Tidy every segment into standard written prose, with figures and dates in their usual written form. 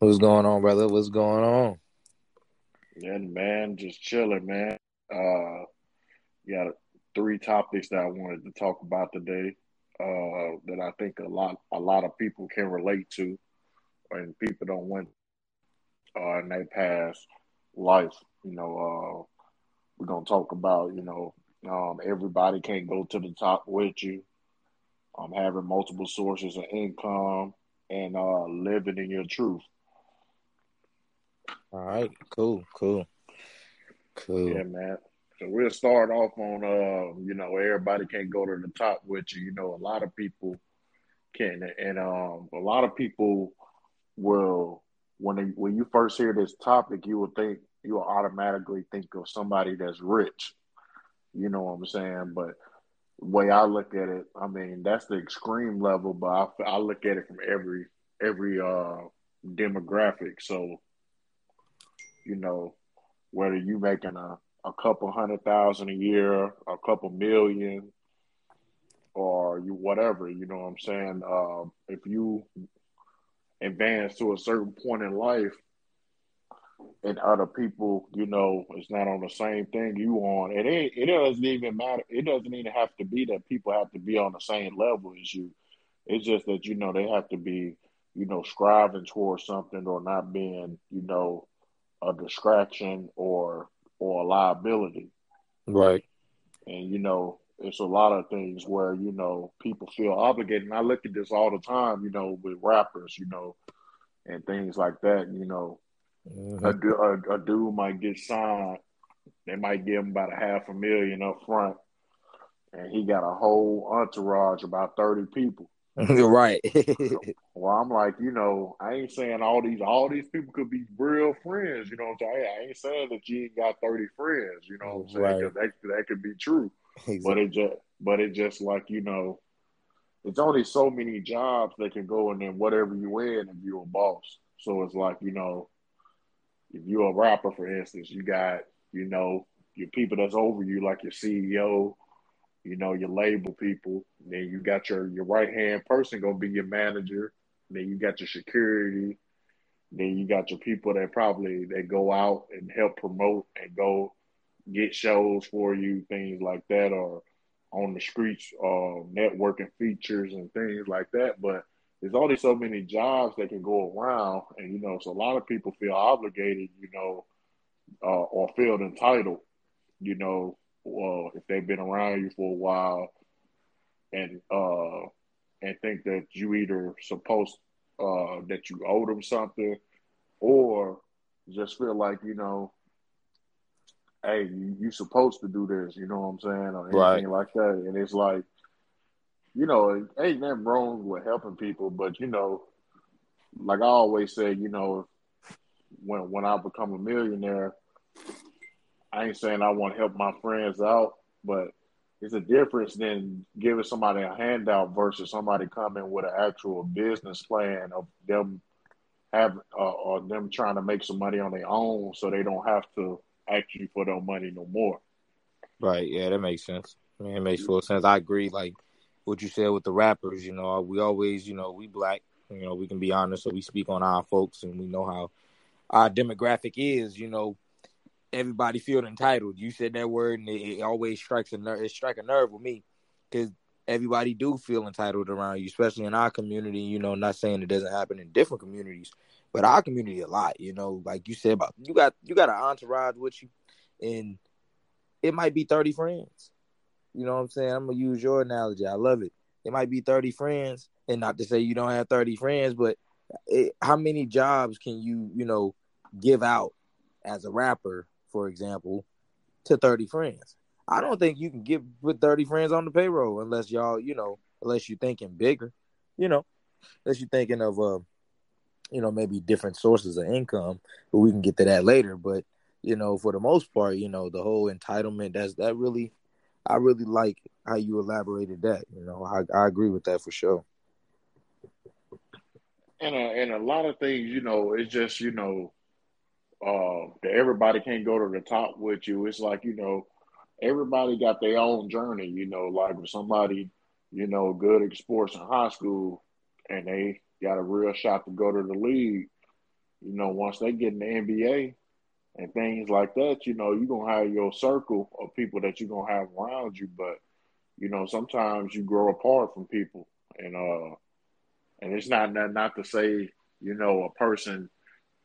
What's going on, brother? What's going on? Yeah, man, just chilling, man. Got three topics that I wanted to talk about today that I think a lot of people can relate to, and people don't want in their past life. You know, we're gonna talk about, you know, everybody can't go to the top with you. Having multiple sources of income and living in your truth. All right, cool. Yeah, man. So we'll start off on, you know, everybody can't go to the top with you. You know, a lot of people can, and a lot of people will. When you first hear this topic, you will automatically think of somebody that's rich. You know what I'm saying? But the way I look at it, I mean, that's the extreme level, but I look at it from every demographic. So, you know, whether you making a couple $100,000 a year, a couple million, or you whatever, you know what I'm saying? If you advance to a certain point in life, and other people, you know, it's not on the same thing you on. It doesn't even matter. It doesn't even have to be that people have to be on the same level as you. It's just that, you know, they have to be, you know, striving towards something or not being, you know, a distraction or a liability. Right. And, you know, it's a lot of things where, you know, people feel obligated. And I look at this all the time, you know, with rappers, you know, and things like that, you know. Mm-hmm. A dude might get signed. They might give him about $500,000 up front, and he got a whole entourage, about 30 people. Right. Well, I'm like, you know, I ain't saying all these people could be real friends. You know what I'm saying? I ain't saying that you ain't got 30 friends. You know what I'm saying? Right. That could be true. Exactly. But it just like, you know, it's only so many jobs that can go in whatever you in if you're a boss. So it's like, you know. If you're a rapper, for instance, you got, you know, your people that's over you, like your CEO, you know, your label people. And then you got your right-hand person going to be your manager. And then you got your security. And then you got your people that probably, they go out and help promote and go get shows for you, things like that, or on the streets, networking features and things like that. But there's only so many jobs that can go around, and, you know, so a lot of people feel obligated, you know, or feel entitled, you know, if they've been around you for a while, and think that you either supposed that you owe them something, or just feel like, you know, hey, you supposed to do this, you know what I'm saying, or anything like that, and it's like, you know, it ain't nothing wrong with helping people, but, you know, like I always say, you know, when I become a millionaire, I ain't saying I want to help my friends out, but it's a difference than giving somebody a handout versus somebody coming with an actual business plan of them having or them trying to make some money on their own, so they don't have to ask you for their money no more. Right. Yeah, that makes sense. I mean, it makes full sense. I agree. Like, what you said with the rappers, you know, we always, you know, we black, you know, we can be honest, so we speak on our folks, and we know how our demographic is. You know, everybody feels entitled. You said that word, and it always strikes a nerve. It strikes a nerve with me, because everybody do feel entitled around you, especially in our community. You know, not saying it doesn't happen in different communities, but our community a lot. You know, like you said, about you got an entourage with you, and it might be 30 friends. You know what I'm saying? I'm going to use your analogy. I love it. It might be 30 friends, and not to say you don't have 30 friends, but how many jobs can you, you know, give out as a rapper, for example, to 30 friends? I don't think you can put 30 friends on the payroll unless y'all, you know, unless you're thinking bigger, you know, unless you're thinking of, you know, maybe different sources of income, but we can get to that later. But, you know, for the most part, you know, the whole entitlement, that really... I really like how you elaborated that. You know, I agree with that for sure. And a lot of things, you know, it's just, you know, that everybody can't go to the top with you. It's like, you know, everybody got their own journey, you know, like with somebody, you know, good at sports in high school, and they got a real shot to go to the league, You know, once they get in the NBA and things like that, you know, you're going to have your circle of people that you're going to have around you. But, you know, sometimes you grow apart from people. And it's not to say, you know, a person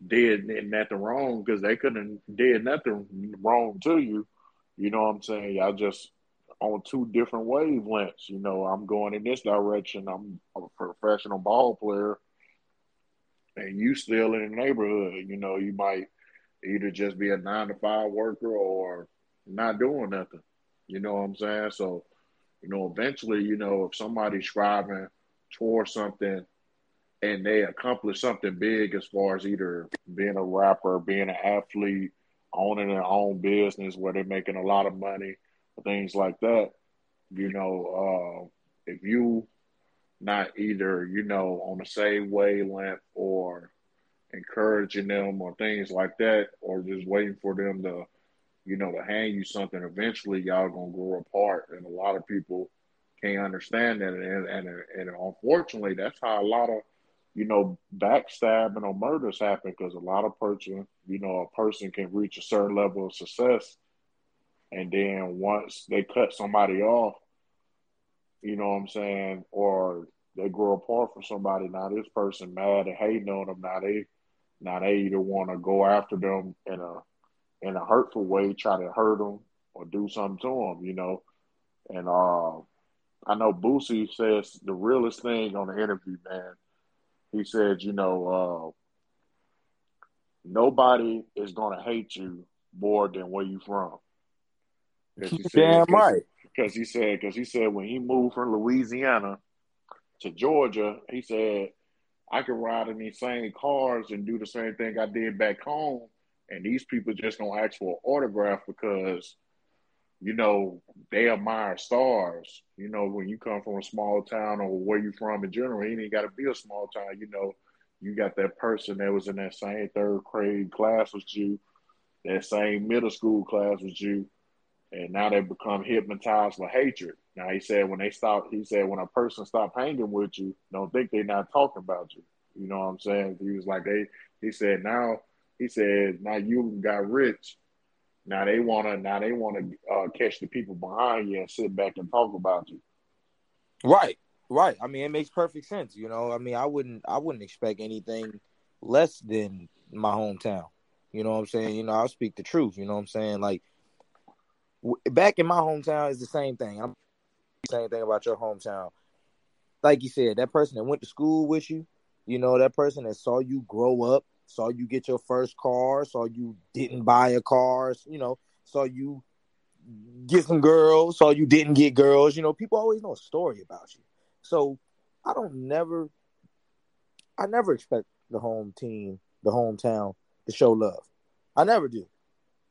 did nothing wrong, because they couldn't did nothing wrong to you. You know what I'm saying? Y'all just on two different wavelengths. You know, I'm going in this direction. I'm a professional ball player. And you still in the neighborhood. You know, you might either just be a 9-to-5 worker or not doing nothing. You know what I'm saying? So, you know, eventually, you know, if somebody's striving towards something and they accomplish something big as far as either being a rapper, being an athlete, owning their own business where they're making a lot of money, things like that, you know, if you not either, you know, on the same wavelength or encouraging them or things like that, or just waiting for them to, you know, to hand you something, eventually y'all going to grow apart. And a lot of people can't understand that. And unfortunately, that's how a lot of, you know, backstabbing or murders happen, because a lot of person, you know, a person can reach a certain level of success. And then once they cut somebody off, you know what I'm saying, or they grow apart from somebody, now this person mad and hating on them, now they either want to go after them in a hurtful way, try to hurt them or do something to them, you know. And I know Boosie says the realest thing on the interview, man. He said, you know, nobody is going to hate you more than where you from. Damn right. Because he said when he moved from Louisiana to Georgia, he said, I could ride in these same cars and do the same thing I did back home, and these people just don't ask for an autograph because, you know, they admire stars. You know, when you come from a small town or where you from in general, you ain't got to be a small town. You know, you got that person that was in that same third grade class with you, that same middle school class with you, and now they become hypnotized with hatred. Now, he said, when a person stopped hanging with you, don't think they're not talking about you. You know what I'm saying? He was like, now you got rich. Now they want to catch the people behind you and sit back and talk about you. Right. I mean, it makes perfect sense. You know, I mean, I wouldn't expect anything less than my hometown. You know what I'm saying? You know, I'll speak the truth. You know what I'm saying? Like, back in my hometown is the same thing. I'm saying thing about your hometown. Like you said, that person that went to school with you, you know, that person that saw you grow up, saw you get your first car, saw you didn't buy a car, you know, saw you get some girls, saw you didn't get girls. You know, people always know a story about you. So I never expect the hometown to show love. I never do.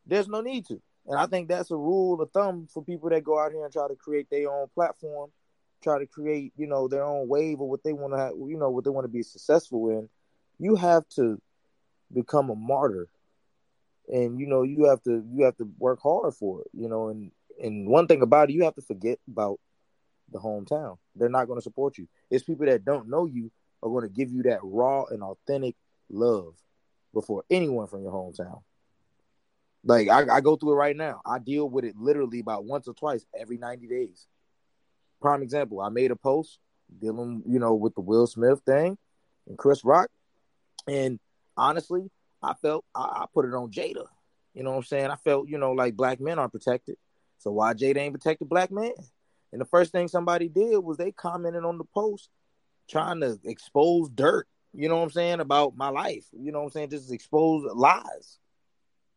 There's no need to. And I think that's a rule of thumb for people that go out here and try to create their own platform, try to create, you know, their own wave or what they want to have, you know, what they want to be successful in. You have to become a martyr, and, you know, you have to work hard for it, you know. And one thing about it, you have to forget about the hometown. They're not going to support you. It's people that don't know you are going to give you that raw and authentic love before anyone from your hometown. Like, I go through it right now. I deal with it literally about once or twice every 90 days. Prime example, I made a post dealing, you know, with the Will Smith thing and Chris Rock. And honestly, I felt I put it on Jada. You know what I'm saying? I felt, you know, like black men aren't protected. So why Jada ain't protected black men? And the first thing somebody did was they commented on the post trying to expose dirt, you know what I'm saying, about my life. You know what I'm saying? Just expose lies.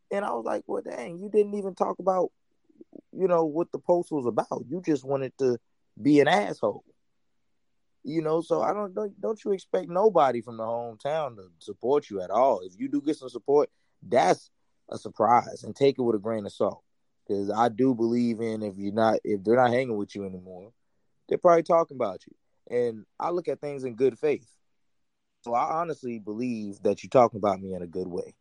And I was like, well, dang, you didn't even talk about, you know, what the post was about. You just wanted to be an asshole. You know, so I don't you expect nobody from the hometown to support you at all. If you do get some support, that's a surprise, and take it with a grain of salt. Because I do believe in if they're not hanging with you anymore, they're probably talking about you. And I look at things in good faith. So I honestly believe that you're talking about me in a good way.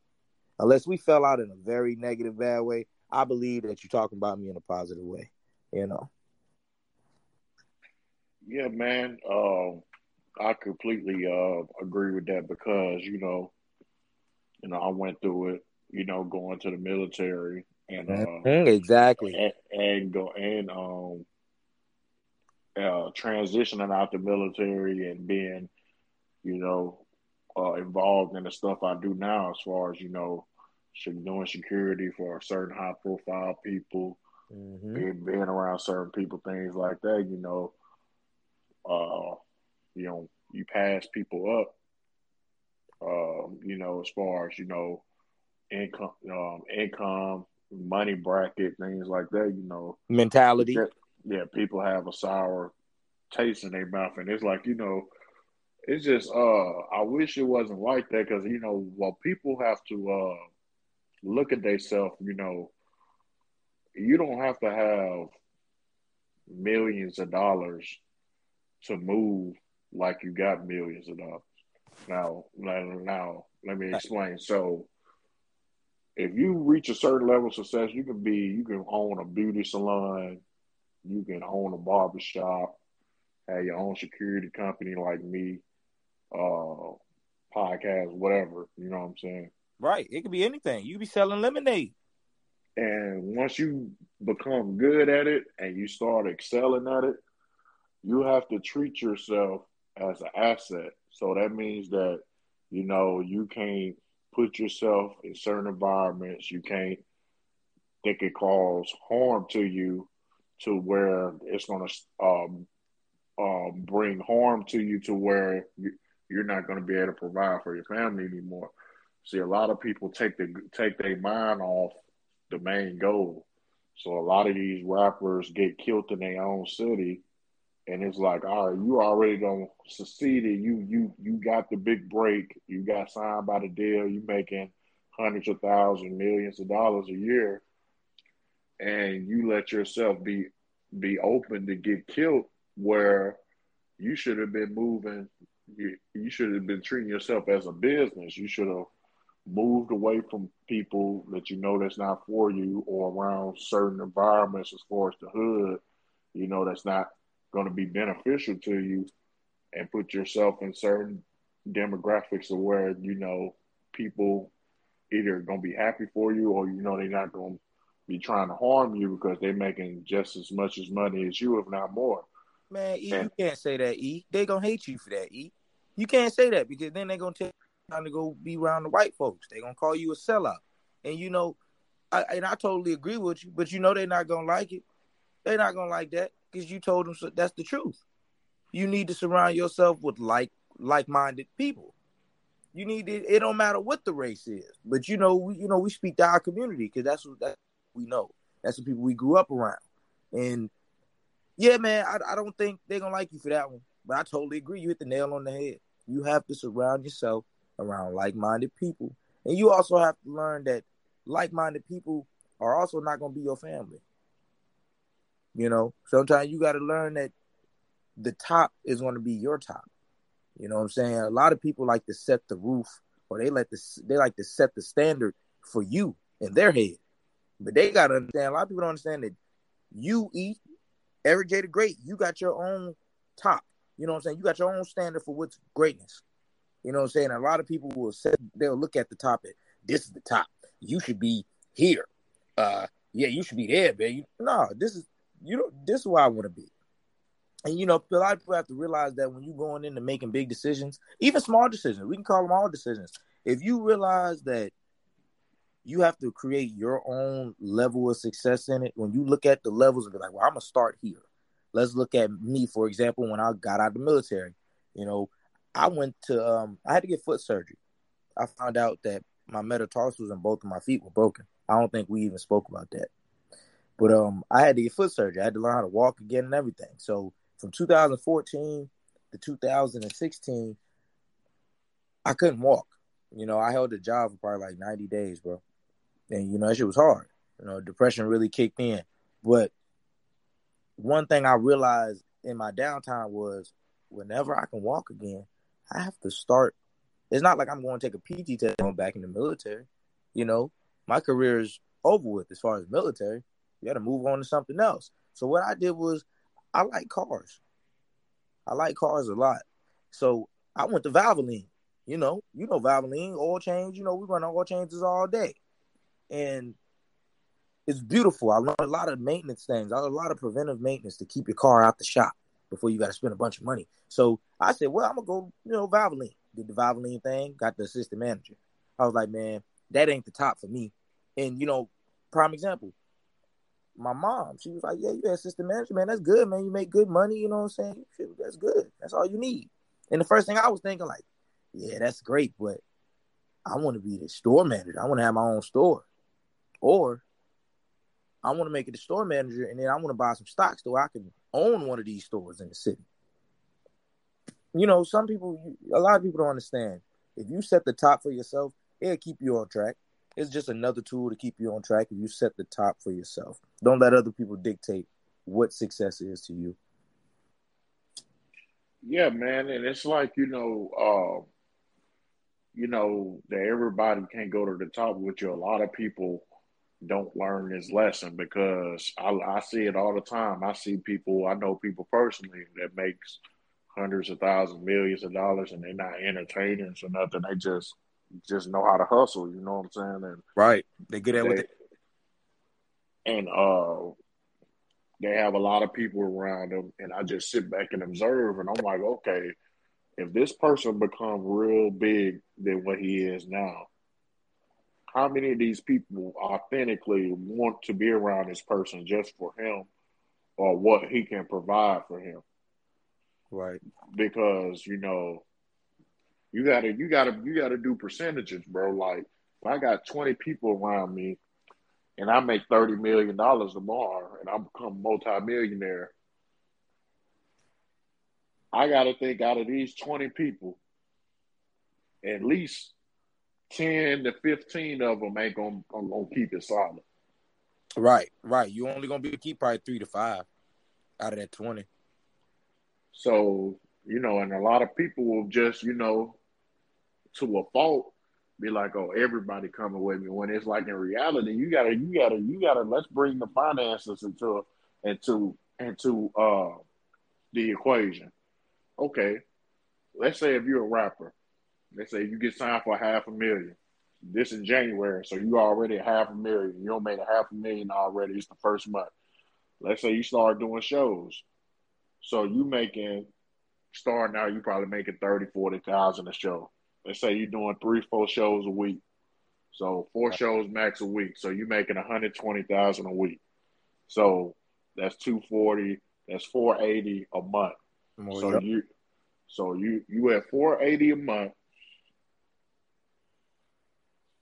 Unless we fell out in a very negative, bad way, I believe that you're talking about me in a positive way, you know. Yeah, man, I completely agree with that, because, you know, You know, I went through it, you know, going to the military and exactly and transitioning out the military and being, you know, involved in the stuff I do now as far as, you know, doing security for certain high profile people, mm-hmm. being around certain people, things like that, you know, you pass people up, you know, as far as, you know, income, money bracket, things like that, you know. Mentality. Yeah, people have a sour taste in their mouth. And it's like, you know, it's just, I wish it wasn't like that because, you know, while people have to look at themselves, you know, you don't have to have millions of dollars to move like you got millions of dollars. Now, let me explain. So, if you reach a certain level of success, you can own a beauty salon, you can own a barbershop, have your own security company like me, podcast, whatever. You know what I'm saying? Right. It could be anything. You could be selling lemonade. And once you become good at it and you start excelling at it, you have to treat yourself as an asset. So that means that, you know, you can't put yourself in certain environments. You can't think it cause harm to you to where it's going to bring harm to you to where you're not going to be able to provide for your family anymore. See, a lot of people take their mind off the main goal. So a lot of these rappers get killed in their own city. And it's like, all right, you already done succeeded. You got the big break. You got signed by the deal. You making hundreds of thousands, millions of dollars a year, and you let yourself be open to get killed where you should have been moving. You should have been treating yourself as a business. You should have moved away from people that you know that's not for you, or around certain environments as far as the hood, you know, that's not going to be beneficial to you, and put yourself in certain demographics of where, you know, people either going to be happy for you or, you know, they're not going to be trying to harm you because they're making just as much as money as you, if not more. Man, E, you can't say that, E. They're going to hate you for that, E. You can't say that because then they're going to tell you time to go be around the white folks. They're going to call you a sellout. And, you know, I totally agree with you, but, you know, they're not going to like it. They're not going to like that. Because you told them so, that's the truth. You need to surround yourself with like-minded people. You need to, it don't matter what the race is, but we speak to our community because that's what we know. That's the people we grew up around. And yeah, man, I don't think they're gonna like you for that one, but I totally agree. You hit the nail on the head. You have to surround yourself around like-minded people, and you also have to learn that like-minded people are also not gonna be your family. You know, sometimes you got to learn that the top is going to be your top. You know what I'm saying? A lot of people like to set the roof, or they like to set the standard for you in their head. But they got to understand, a lot of people don't understand that you, E, Eric J. The Great, you got your own top. You know what I'm saying? You got your own standard for what's greatness. You know what I'm saying? A lot of people they'll look at the top and this is the top. You should be here. Yeah, you should be there, baby. No, this is where I want to be. And, you know, a lot of people have to realize that when you're going into making big decisions, even small decisions, we can call them all decisions. If you realize that you have to create your own level of success in it, when you look at the levels and be like, well, I'm going to start here. Let's look at me, for example, when I got out of the military. You know, I had to get foot surgery. I found out that my metatarsals and both of my feet were broken. I don't think we even spoke about that. But I had to get foot surgery. I had to learn how to walk again and everything. So from 2014 to 2016, I couldn't walk. You know, I held a job for probably like 90 days, bro. And, you know, that shit was hard. You know, depression really kicked in. But one thing I realized in my downtime was whenever I can walk again, I have to start. It's not like I'm going to take a PT test going back in the military. You know, my career is over with as far as military. You got to move on to something else. So what I did was I like cars. I like cars a lot. So I went to Valvoline. You know, Valvoline, oil change. You know, we run oil changes all day. And it's beautiful. I learned a lot of maintenance things. I learned a lot of preventive maintenance to keep your car out the shop before you got to spend a bunch of money. So I said, well, I'm going to go, Valvoline. Did the Valvoline thing, got the assistant manager. I was like, man, that ain't the top for me. And, prime example, my mom, she was like, yeah, you're assistant manager, man. That's good, man. You make good money. You know what I'm saying? Shit, that's good. That's all you need. And the first thing I was thinking, like, yeah, that's great, but I want to be the store manager. I want to have my own store. Or I want to make it a store manager, and then I want to buy some stocks so I can own one of these stores in the city. A lot of people don't understand. If you set the top for yourself, it'll keep you on track. It's just another tool to keep you on track if you set the top for yourself. Don't let other people dictate what success is to you. Yeah, man. And it's like, that everybody can't go to the top with you. A lot of people don't learn this lesson because I see it all the time. I know people personally that makes hundreds of thousands, millions of dollars, and they're not entertainers or nothing. They just know how to hustle, you know what I'm saying? And right. They get at with it. And they have a lot of people around them, and I just sit back and observe, and I'm like, okay, if this person become real big than what he is now, how many of these people authentically want to be around this person just for him or what he can provide for him? Right. Because, you gotta do percentages, bro. Like, if I got 20 people around me and I make $30 million tomorrow and I become multimillionaire, I gotta think out of these 20 people, at least 10 to 15 of them ain't gonna keep it solid. Right. You only gonna keep probably 3 to 5 out of that 20. So, and a lot of people will just, to a fault, be like, oh, everybody coming with me. When it's like in reality, you gotta let's bring the finances into the equation. Okay. Let's say if you're a rapper, let's say you get signed for $500,000. This is January, so you already $500,000. You don't make $500,000 already. It's the first month. Let's say you start doing shows. So you probably making $30,000-$40,000 a show. Let's say you're doing 3-4 shows a week. So 4 shows max a week. So you're making $120,000 a week. So that's $240,000, that's $480,000 a month. Oh, so you at $480,000 a month,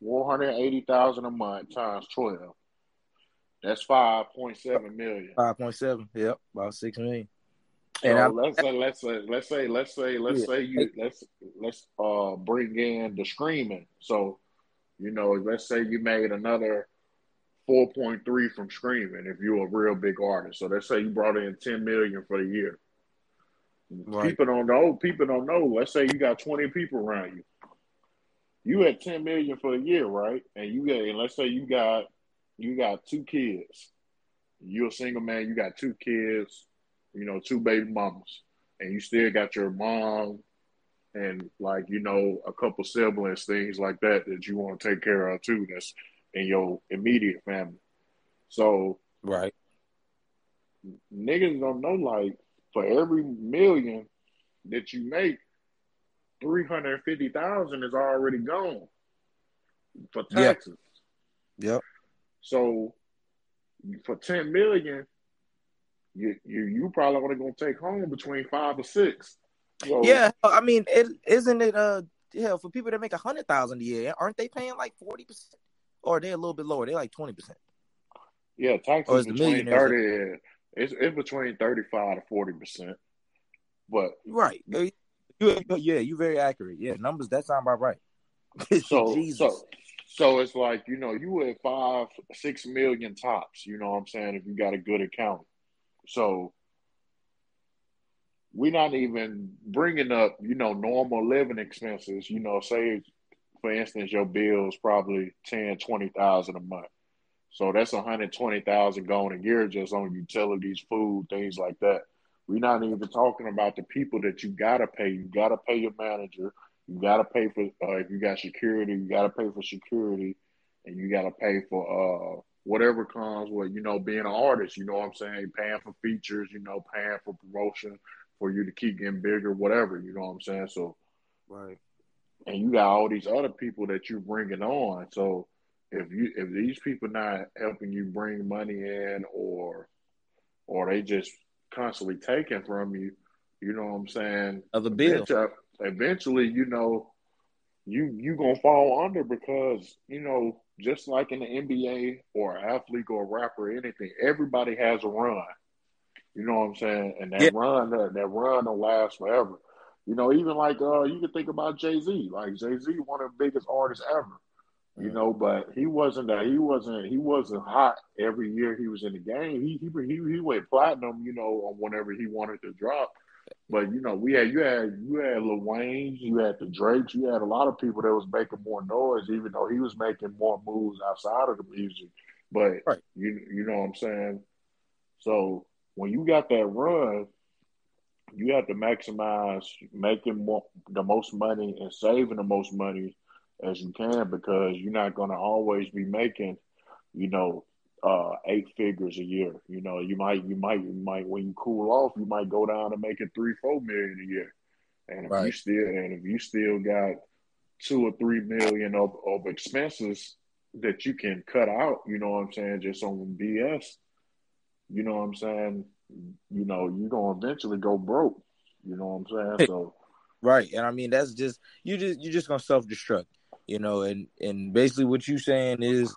$480,000 a month times 12. That's $5.7 million. 5.7, yep, about $6 million. So and let's bring in the streaming. So, let's say you made another 4.3 from streaming if you're a real big artist. So let's say you brought in $10 million for the year. Right. People don't know. Let's say you got 20 people around you. You had $10 million for the year, right? And let's say you got 2 kids. You're a single man. You got 2 kids. 2 baby mamas, and you still got your mom and a couple siblings, things like that you want to take care of too. That's in your immediate family. So right, niggas don't know for every million that you make, $350,000 is already gone for taxes. Yep. So for $10 million. You probably only gonna take home between 5 or 6. So, yeah, I mean, for people that make $100,000 a year, aren't they paying 40%, or they're a little bit lower? They're 20%. Yeah, taxes between 30. It's between 35 to 40%. But right, you're very accurate. Yeah, numbers that sound about right. So Jesus. So it's you at $5-6 million tops. You know what I'm saying? If you got a good accountant. So we're not even bringing up, normal living expenses. Say, for instance, your bill's probably $10,000-$20,000 a month. So that's $120,000 going a year just on utilities, food, things like that. We're not even talking about the people that you got to pay. You got to pay your manager. You got to pay for, if you got security, you got to pay for security, and you got to pay for whatever comes with, you know, being an artist, you know what I'm saying? Paying for features, you know, paying for promotion for you to keep getting bigger, whatever, you know what I'm saying? So, right. And you got all these other people that you're bringing on. So if these people not helping you bring money in, or they just constantly taking from you, you know what I'm saying? Other bills. Eventually, you know, you gonna fall under, because, you know, just like in the NBA or athlete or rapper or anything, everybody has a run. You know what I'm saying? And that run will last forever. You know, even like you can think about Jay-Z. Like Jay-Z, one of the biggest artists ever. You know, but he wasn't hot every year he was in the game. He went platinum, you know, on whenever he wanted to drop. But you know, you had Lil Wayne, you had the Drakes, you had a lot of people that was making more noise, even though he was making more moves outside of the music. But right. you know what I'm saying? So when you got that run, you have to maximize making the most money and saving the most money as you can, because you're not going to always be making, you know, 8 figures a year. You know, you might when you cool off, you might go down and make it 3-4 million a year. And if right. you still got 2 or 3 million of expenses that you can cut out, you know what I'm saying, just on BS, you know what I'm saying, you know, you're going to eventually go broke. You know what I'm saying? So right. And I mean, that's just you're just going to self-destruct, you know, and basically what you're saying is,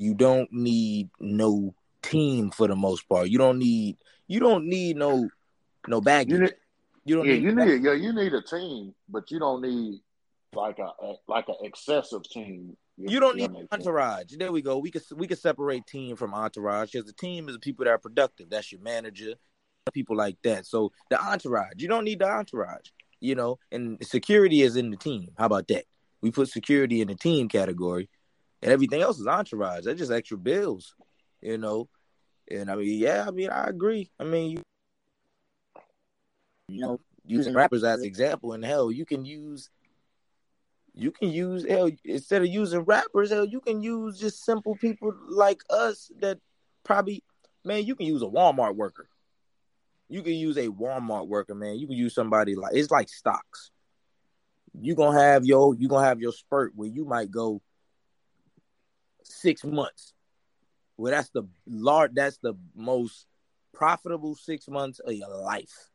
you don't need no team for the most part. You don't need no baggage. You need a team, but you don't need like an excessive team. You don't need entourage. There we go. We could separate team from entourage, because the team is the people that are productive. That's your manager, people like that. So the entourage, you don't need the entourage, you know. And security is in the team. How about that? We put security in the team category. And everything else is entourage. They're just extra bills, you know. And I mean, yeah, I mean, I agree. I mean, you know, using rappers as an example, and hell, you can use hell, instead of using rappers, hell, you can use just simple people like us that probably, man, you can use a Walmart worker. You can use a Walmart worker, man. You can use somebody like, it's like stocks. You gonna have your spurt where you might go 6 months. Well, that's the most profitable 6 months of your life.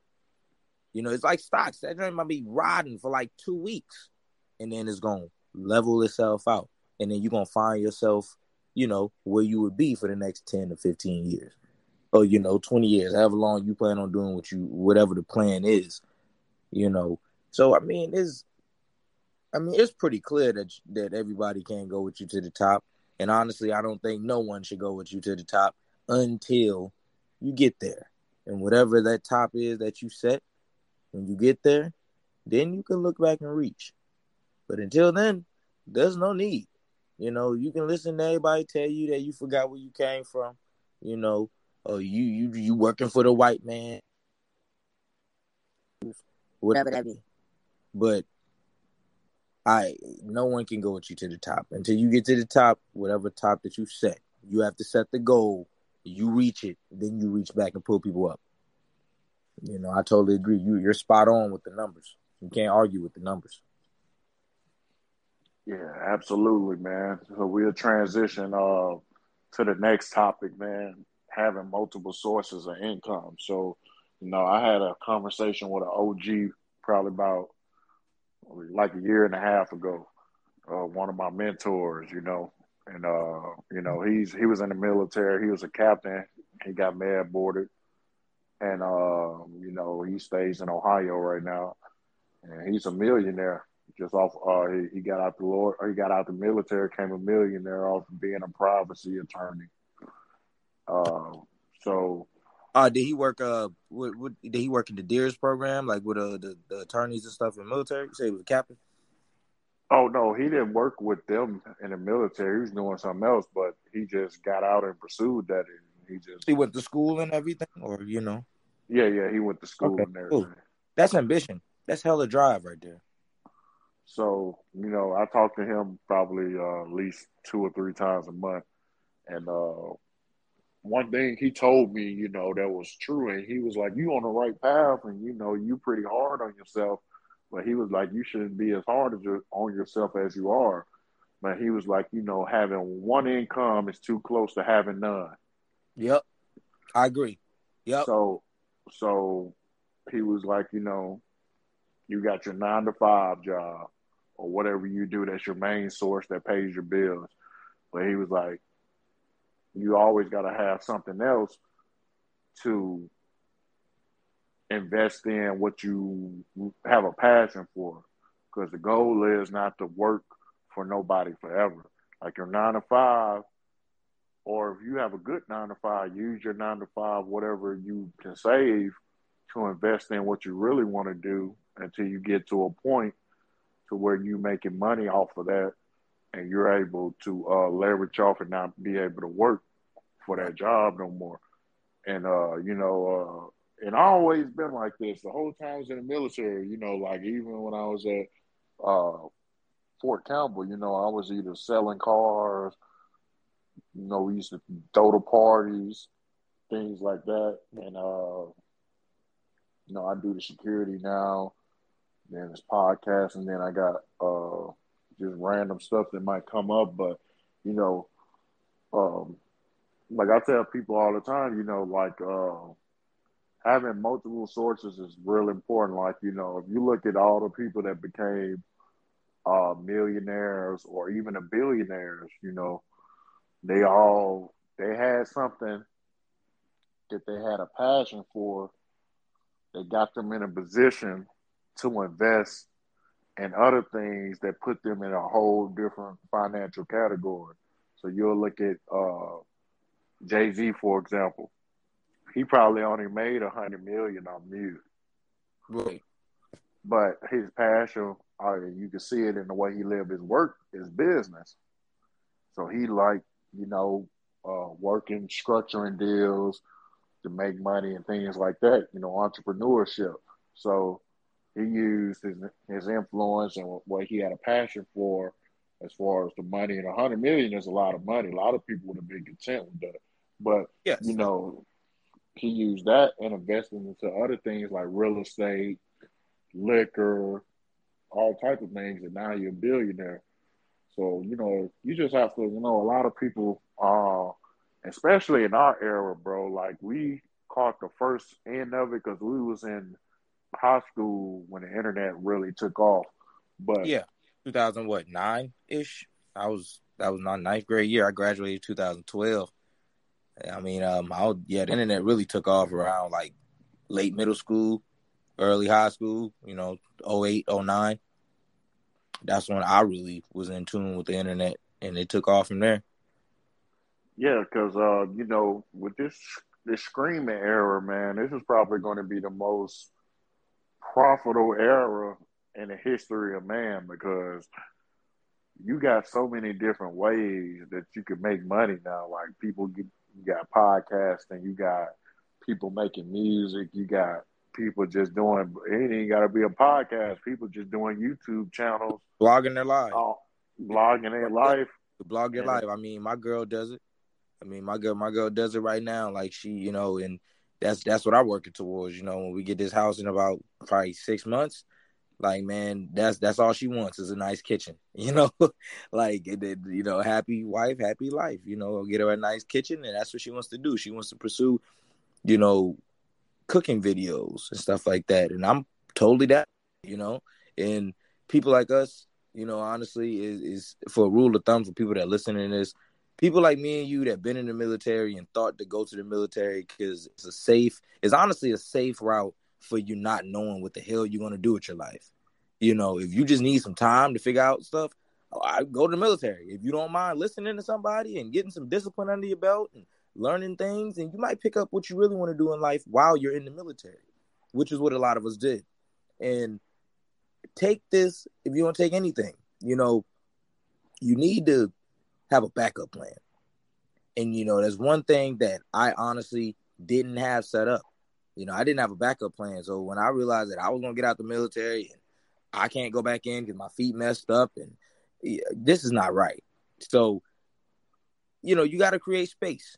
You know, it's like stocks. That joint might be riding for like 2 weeks, and then it's gonna level itself out, and then you're gonna find yourself, you know, where you would be for the next 10 to 15 years, or you know, 20 years, however long you plan on doing whatever the plan is. You know, so I mean, it's pretty clear that everybody can't go with you to the top. And honestly, I don't think no one should go with you to the top until you get there. And whatever that top is that you set, when you get there, then you can look back and reach. But until then, there's no need. You know, you can listen to everybody tell you that you forgot where you came from. You know, or you working for the white man. Whatever that be. But no one can go with you to the top. Until you get to the top, whatever top that you set, you have to set the goal, you reach it, then you reach back and pull people up. You know, I totally agree. You're spot on with the numbers. You can't argue with the numbers. Yeah, absolutely, man. So we'll transition to the next topic, man, having multiple sources of income. So, you know, I had a conversation with an OG probably about like a year and a half ago, one of my mentors, you know, and you know, he was in the military. He was a captain. He got med boarded, and you know, he stays in Ohio right now, and he's a millionaire just off. He got out the Lord. He got out the military, became a millionaire off of being a privacy attorney. Did he work? Did he work in the Deers program, like with the attorneys and stuff in the military? You say he was a captain? Oh no, he didn't work with them in the military. He was doing something else, but he just got out and pursued that. He went to school and everything, or you know? Yeah, he went to school and everything. Cool. That's ambition. That's hella drive right there. So, you know, I talk to him probably at least 2 or 3 times a month. And one thing he told me, you know, that was true. And he was like, you on the right path and, you know, you pretty hard on yourself. But he was like, you shouldn't be as hard on yourself as you are. But he was like, you know, having one income is too close to having none. Yep. I agree. Yep. So he was like, you know, you got your 9-to-5 job or whatever you do. That's your main source that pays your bills. But he was like, you always got to have something else to invest in what you have a passion for. Because the goal is not to work for nobody forever. Like your 9-to-5, or if you have a good 9-to-5, use your 9-to-5, whatever you can save, to invest in what you really want to do until you get to a point to where you're making money off of that and you're able to leverage off and not be able to work for that job no more. And, you know, and I always been like this the whole time I was in the military, you know, like even when I was at Fort Campbell, you know, I was either selling cars, you know, we used to throw the parties, things like that. And, you know, I do the security now, then it's podcast, and then I got just random stuff that might come up. But, you know, like I tell people all the time, you know, like having multiple sources is real important. Like, you know, if you look at all the people that became millionaires or even billionaires, you know, they had something that they had a passion for. They got them in a position to invest in other things that put them in a whole different financial category. So you'll look at Jay-Z, for example. He probably only made $100 million on music. Right. But his passion, you can see it in the way he lived his work, his business. So he liked, you know, working, structuring deals, to make money and things like that, you know, entrepreneurship. So he used his influence and what he had a passion for as far as the money. And $100 million is a lot of money. A lot of people would have been content with that. But, yes, you know, he used that and invested into other things like real estate, liquor, all type of things. And now you're a billionaire. So, you know, you just have to, you know, a lot of people especially in our era, bro, like we caught the first end of it because we was in high school when the internet really took off. But yeah, 2009-ish. That was my ninth grade year. I graduated 2012. I mean, the internet really took off around like late middle school, early high school. You know, 08, 09. That's when I really was in tune with the internet, and it took off from there. Yeah, because, you know, with this streaming era, man, this is probably going to be the most profitable era in the history of man, because you got so many different ways that you can make money now. Like, you got podcasting, you got people making music, you got people just doing, it ain't got to be a podcast, people just doing YouTube channels. Blogging their life. Blogging their life. Blog their life. I mean, my girl does it. I mean, my girl does it right now. Like she, you know, and that's what I'm working towards. You know, when we get this house in about probably 6 months, like, man, that's all she wants is a nice kitchen. You know, like, you know, happy wife, happy life. You know, get her a nice kitchen, and that's what she wants to do. She wants to pursue, you know, cooking videos and stuff like that. And I'm totally that. You know, and people like us, you know, honestly, is for a rule of thumb for people that listen to this, people like me and you that been in the military and thought to go to the military because it's honestly a safe route for you not knowing what the hell you're going to do with your life. You know, if you just need some time to figure out stuff, I go to the military. If you don't mind listening to somebody and getting some discipline under your belt and learning things, and you might pick up what you really want to do in life while you're in the military, which is what a lot of us did. And take this, if you don't take anything, you know, you need to have a backup plan. And, you know, there's one thing that I honestly didn't have set up. You know, I didn't have a backup plan. So when I realized that I was going to get out the military and I can't go back in because my feet messed up, and this is not right. So, you know, you got to create space.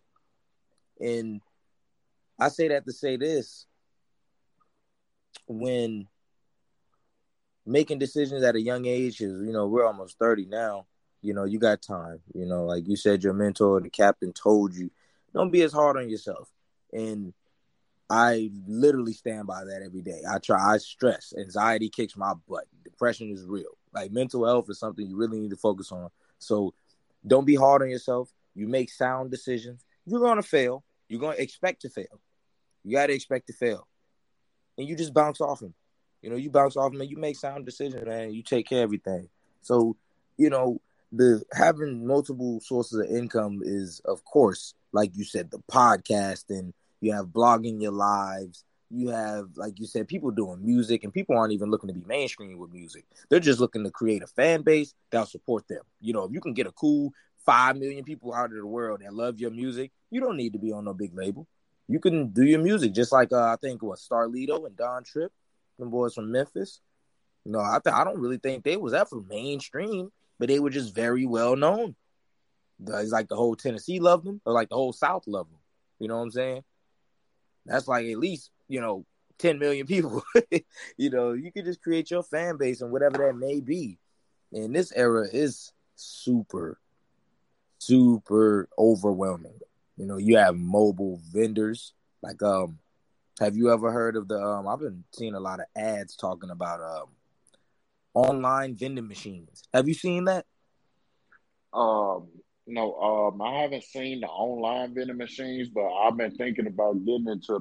And I say that to say this: when making decisions at a young age, is, you know, we're almost 30 now, you know, you got time. You know, like you said, your mentor, the captain told you, don't be as hard on yourself. And I literally stand by that every day. I stress. Anxiety kicks my butt. Depression is real. Like, mental health is something you really need to focus on. So don't be hard on yourself. You make sound decisions. You're going to fail. You're going to expect to fail. You got to expect to fail. And you just bounce off them. You know, you bounce off them and you make sound decisions, man. You take care of everything. So, you know, having multiple sources of income is, of course, like you said, the podcast, and you have blogging your lives. You have, like you said, people doing music, and people aren't even looking to be mainstream with music. They're just looking to create a fan base that'll support them. You know, if you can get a cool 5 million people out of the world that love your music, you don't need to be on no big label. You can do your music just like, I think it was Starlito and Don Tripp, them boys from Memphis. You know, I don't really think they was ever mainstream, but they were just very well known. It's like the whole Tennessee loved them, or like the whole South loved them. You know what I'm saying? That's like at least, you know, 10 million people. You know, you can just create your fan base and whatever that may be. And this era is super, super overwhelming. You know, you have mobile vendors. Like, have you ever heard of the, I've been seeing a lot of ads talking about online vending machines. Have you seen that? No, I haven't seen the online vending machines, but I've been thinking about getting into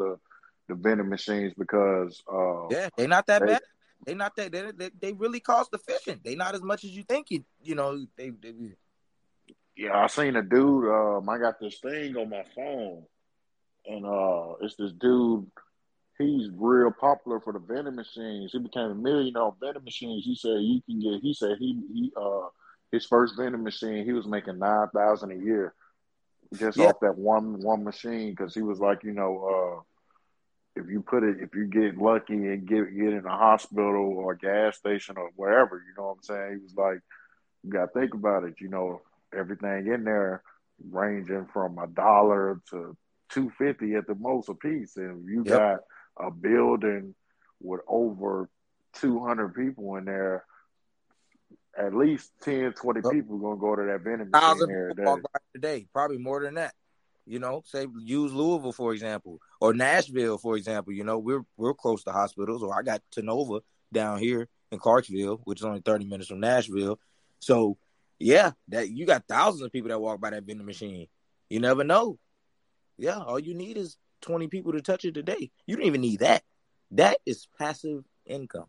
the vending machines because they're not that bad. They're not that they really cost efficient. They're not as much as you think. You know, they yeah, I seen a dude. I got this thing on my phone, and it's this dude. He's real popular for the vending machines. He became a millionaire on vending machines. He said you can get. He said he his first vending machine, he was making $9,000 a year just off that one machine, because he was like, you know, if you get lucky and get in a hospital or a gas station or wherever, you know what I'm saying? He was like, you got to think about it. You know, everything in there ranging from $1 to $2.50 at the most a piece, and you got a building with over 200 people in there. At least 10, 20 people going to go to that vending machine every day. Today, probably more than that. You know, say use Louisville, for example, or Nashville, for example. You know, we're close to hospitals, or I got Tenova down here in Clarksville, which is only 30 minutes from Nashville. So, yeah, that you got thousands of people that walk by that vending machine. You never know. Yeah, all you need is 20 people to touch it today. You don't even need that. That is passive income.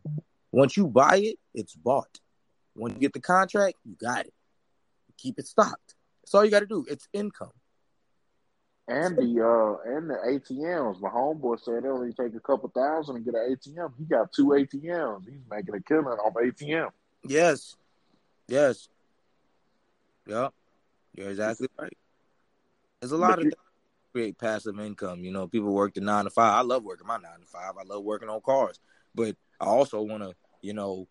Once you buy it, it's bought. When you get the contract, you got it. You keep it stocked. That's all you got to do. It's income. And the ATMs. My homeboy said it only take a couple thousand to get an ATM. He got 2 ATMs. He's making a killing off ATM. Yes. Yep. You're exactly right. There's a lot of things to create passive income. You know, people work the 9 to 5. I love working my 9 to 5. I love working on cars, but I also want to, you know.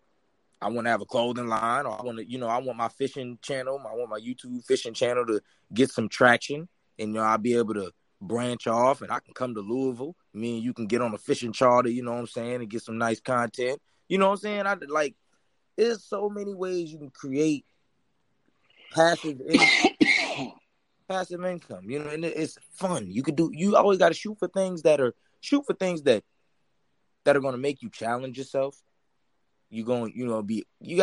I want to have a clothing line, or I want to, you know, I want my fishing channel. I want my YouTube fishing channel to get some traction, and, you know, I'll be able to branch off, and I can come to Louisville. Me and you can get on a fishing charter, you know what I'm saying, and get some nice content. You know what I'm saying? There's so many ways you can create passive income, you know, and it's fun. You always got to shoot for things that are going to make you challenge yourself. You got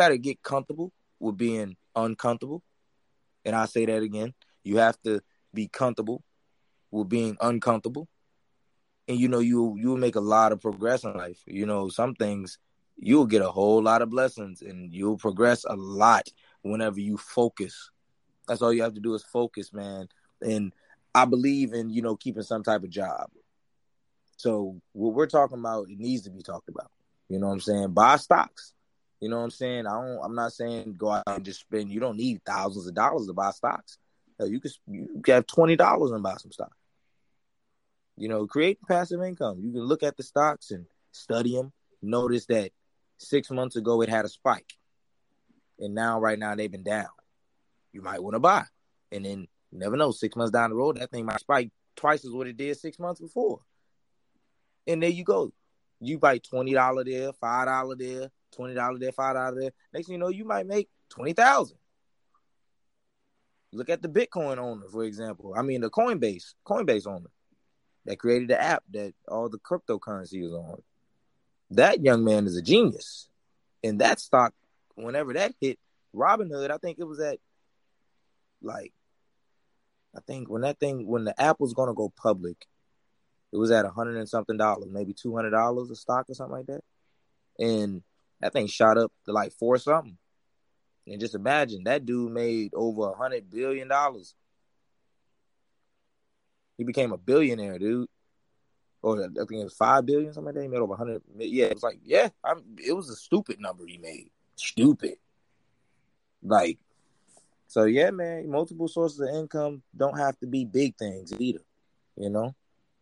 to get comfortable with being uncomfortable. And I say that again. You have to be comfortable with being uncomfortable. And, you know, you'll make a lot of progress in life. You know, some things you'll get a whole lot of blessings, and you'll progress a lot whenever you focus. That's all you have to do is focus, man. And I believe in, you know, keeping some type of job. So what we're talking about, it needs to be talked about. You know what I'm saying? Buy stocks. You know what I'm saying? I'm not saying go out and just spend. You don't need thousands of dollars to buy stocks. You can have $20 and buy some stock. You know, create passive income. You can look at the stocks and study them. Notice that 6 months ago, it had a spike. And now, right now, they've been down. You might want to buy. And then, you never know, 6 months down the road, that thing might spike twice as what it did 6 months before. And there you go. You buy $20 there, $5 there, $20 there, $5 there. Next thing you know, you might make $20,000. Look at the Bitcoin owner, for example. I mean, the Coinbase owner that created the app that all the cryptocurrency is on. That young man is a genius. And that stock, whenever that hit, Robinhood, I think it was at, like, I think when the app was going to go public, it was at $100 and something, maybe $200 a stock or something like that. And that thing shot up to like 4 something. And just imagine, that dude made over $100 billion. He became a billionaire, dude. Or I think it was 5 billion, something like that. He made over 100. Yeah, it was like, yeah, it was a stupid number he made. Stupid. Like, so yeah, man, multiple sources of income don't have to be big things either. You know,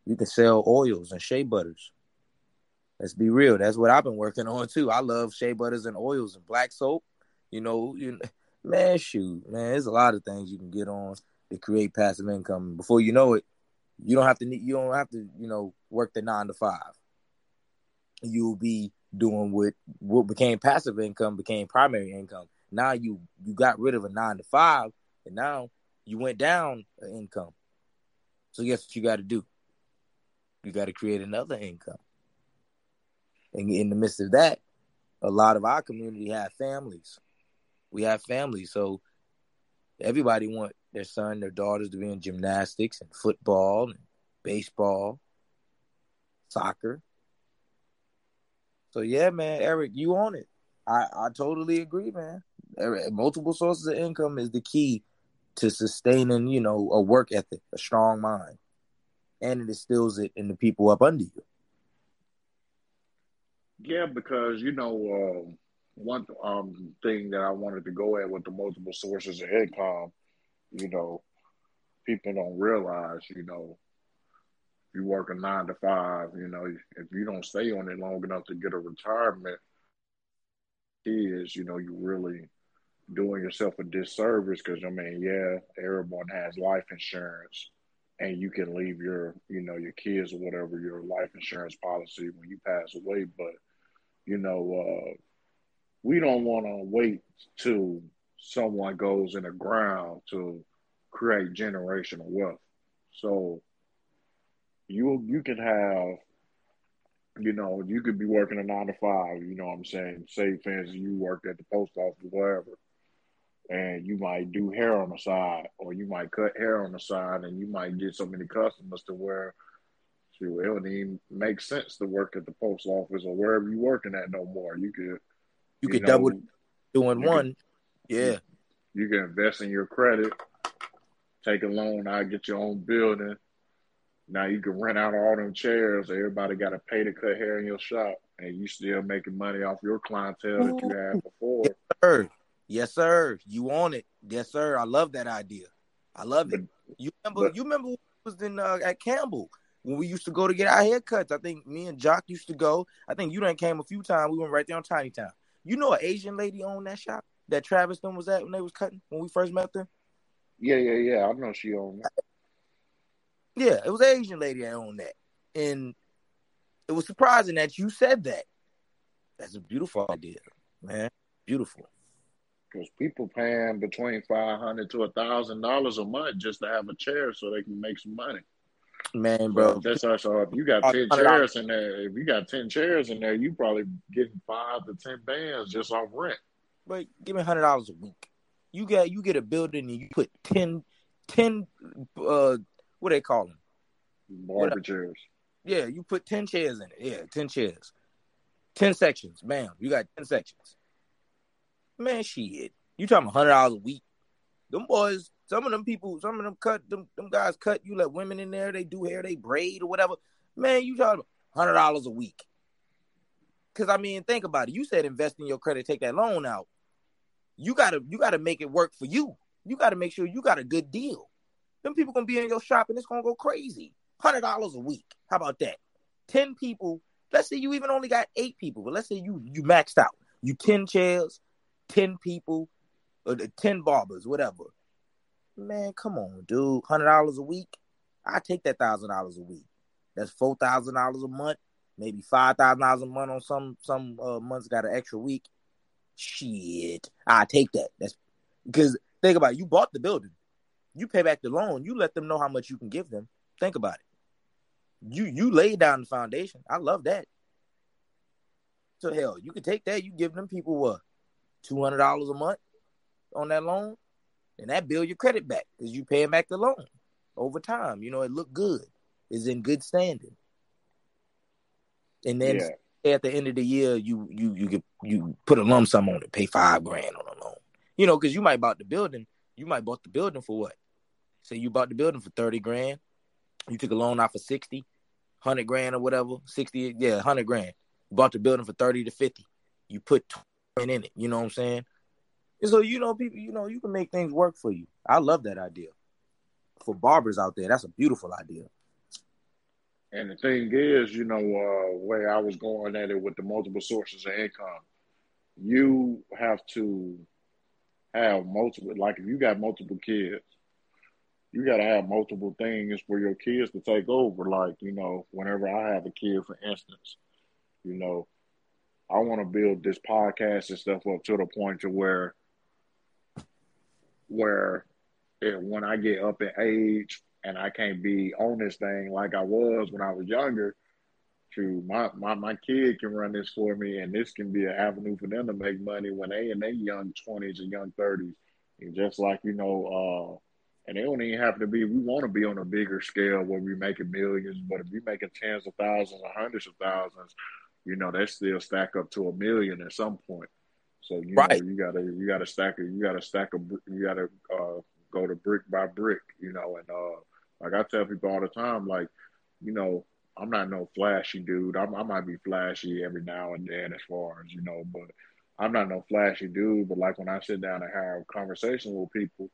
you can sell oils and shea butters. Let's be real. That's what I've been working on too. I love shea butters and oils and black soap. Man, shoot, man, there's a lot of things you can get on to create passive income. Before you know it, you don't have to work the 9 to 5. You'll be doing what became passive income became primary income. Now you got rid of a 9 to 5, and now you went down an income. So guess what you got to do? You got to create another income. And in the midst of that, a lot of our community have families. We have families, so everybody want their son, their daughters to be in gymnastics and football and baseball, soccer. So, yeah, man, Eric, you on it. I totally agree, man. Eric, multiple sources of income is the key to sustaining, a work ethic, a strong mind. And it instills it in the people up under you. Yeah, because, one thing that I wanted to go at with the multiple sources of income, people don't realize, you work a 9 to 5, if you don't stay on it long enough to get a retirement, you really doing yourself a disservice because, everyone has life insurance and you can leave your kids or whatever, your life insurance policy when you pass away. But, we don't want to wait till someone goes in the ground to create generational wealth. So you can have, you could be working a 9 to 5, you know what I'm saying? Say, for instance, you worked at the post office or wherever, and you might do hair on the side, or you might cut hair on the side, and you might get so many customers to where it don't even make sense to work at the post office or wherever you're working at no more. You could double doing one. Yeah. You can invest in your credit, take a loan, now get your own building. Now you can rent out all them chairs. Everybody got to pay to cut hair in your shop, and you still making money off your clientele that you had before. Yes, sir. Yes, sir. You on it. Yes, sir. I love that idea. I love it. You remember when we was in at Campbell when we used to go to get our haircuts. I think me and Jock used to go. I think you done came a few times. We went right there on Tiny Town. You know, an Asian lady owned that shop that Travis them was at when they was cutting when we first met them. Yeah. I know she owned that. Yeah, it was an Asian lady that owned that, and it was surprising that you said that. That's a beautiful idea, man. Beautiful. Because people paying between $500 to $1,000 a month just to have a chair so they can make some money. Man, bro, that's how. So if you got 10 chairs in there, you probably getting 5 to 10 bands just off rent. But give me $100 a week. You get a building and you put 10 what they call them? Barber chairs. Yeah, you put 10 chairs in it. Yeah, 10 chairs, 10 sections. Bam, you got 10 sections. Man, shit, you talking $100 a week? Them boys. Some of them people, some of them cut, them guys cut, you let women in there, they do hair, they braid or whatever. Man, you talking about $100 a week. Because, I mean, think about it. You said invest in your credit, take that loan out. You gotta make it work for you. You got to make sure you got a good deal. Them people going to be in your shop and it's going to go crazy. $100 a week. How about that? 10 people Let's say you even only got 8 people, but let's say you maxed out. You 10 chairs, 10 people, or 10 barbers, whatever. Man, come on, dude. $100 a week? I take that $1,000 a week. That's $4,000 a month, maybe $5,000 a month on some months got an extra week. Shit, I take that. That's because think about it. You bought the building. You pay back the loan. You let them know how much you can give them. Think about it. You laid down the foundation. I love that. So, hell, you can take that. You give them people, what, $200 a month on that loan? And that bill your credit back because you paying back the loan over time. You know, it looked good. It's in good standing. And then at the end of the year, you put a lump sum on it, pay $5,000 on a loan. You know, because you might bought the building. You might bought the building for what? Say you bought the building for $30,000. You took a loan out for $100,000 or whatever. $100,000. You bought the building for $30,000 to $50,000. You put $20,000 in it. You know what I'm saying? And so, you know, people, you know, you can make things work for you. I love that idea. For barbers out there, that's a beautiful idea. And the thing is, you know, where I was going at it with the multiple sources of income, you have to have multiple, like if you got multiple kids, you got to have multiple things for your kids to take over. Like, you know, whenever I have a kid, for instance, you know, I want to build this podcast and stuff up to the point to where if, when I get up in age and I can't be on this thing like I was when I was younger, to my kid can run this for me, and this can be an avenue for them to make money when they in their young 20s and young 30s. And just like, you know, and they don't even have to be, we want to be on a bigger scale where we're making millions, but if we're making tens of thousands or hundreds of thousands, you know, they still stack up to $1 million at some point. So, you right. know, you gotta stack it. You gotta go to brick by brick, you know, and like I tell people all the time, like, you know, I'm not no flashy dude. I might be flashy every now and then as far as, you know, but I'm not no flashy dude. But like when I sit down and have conversations with people,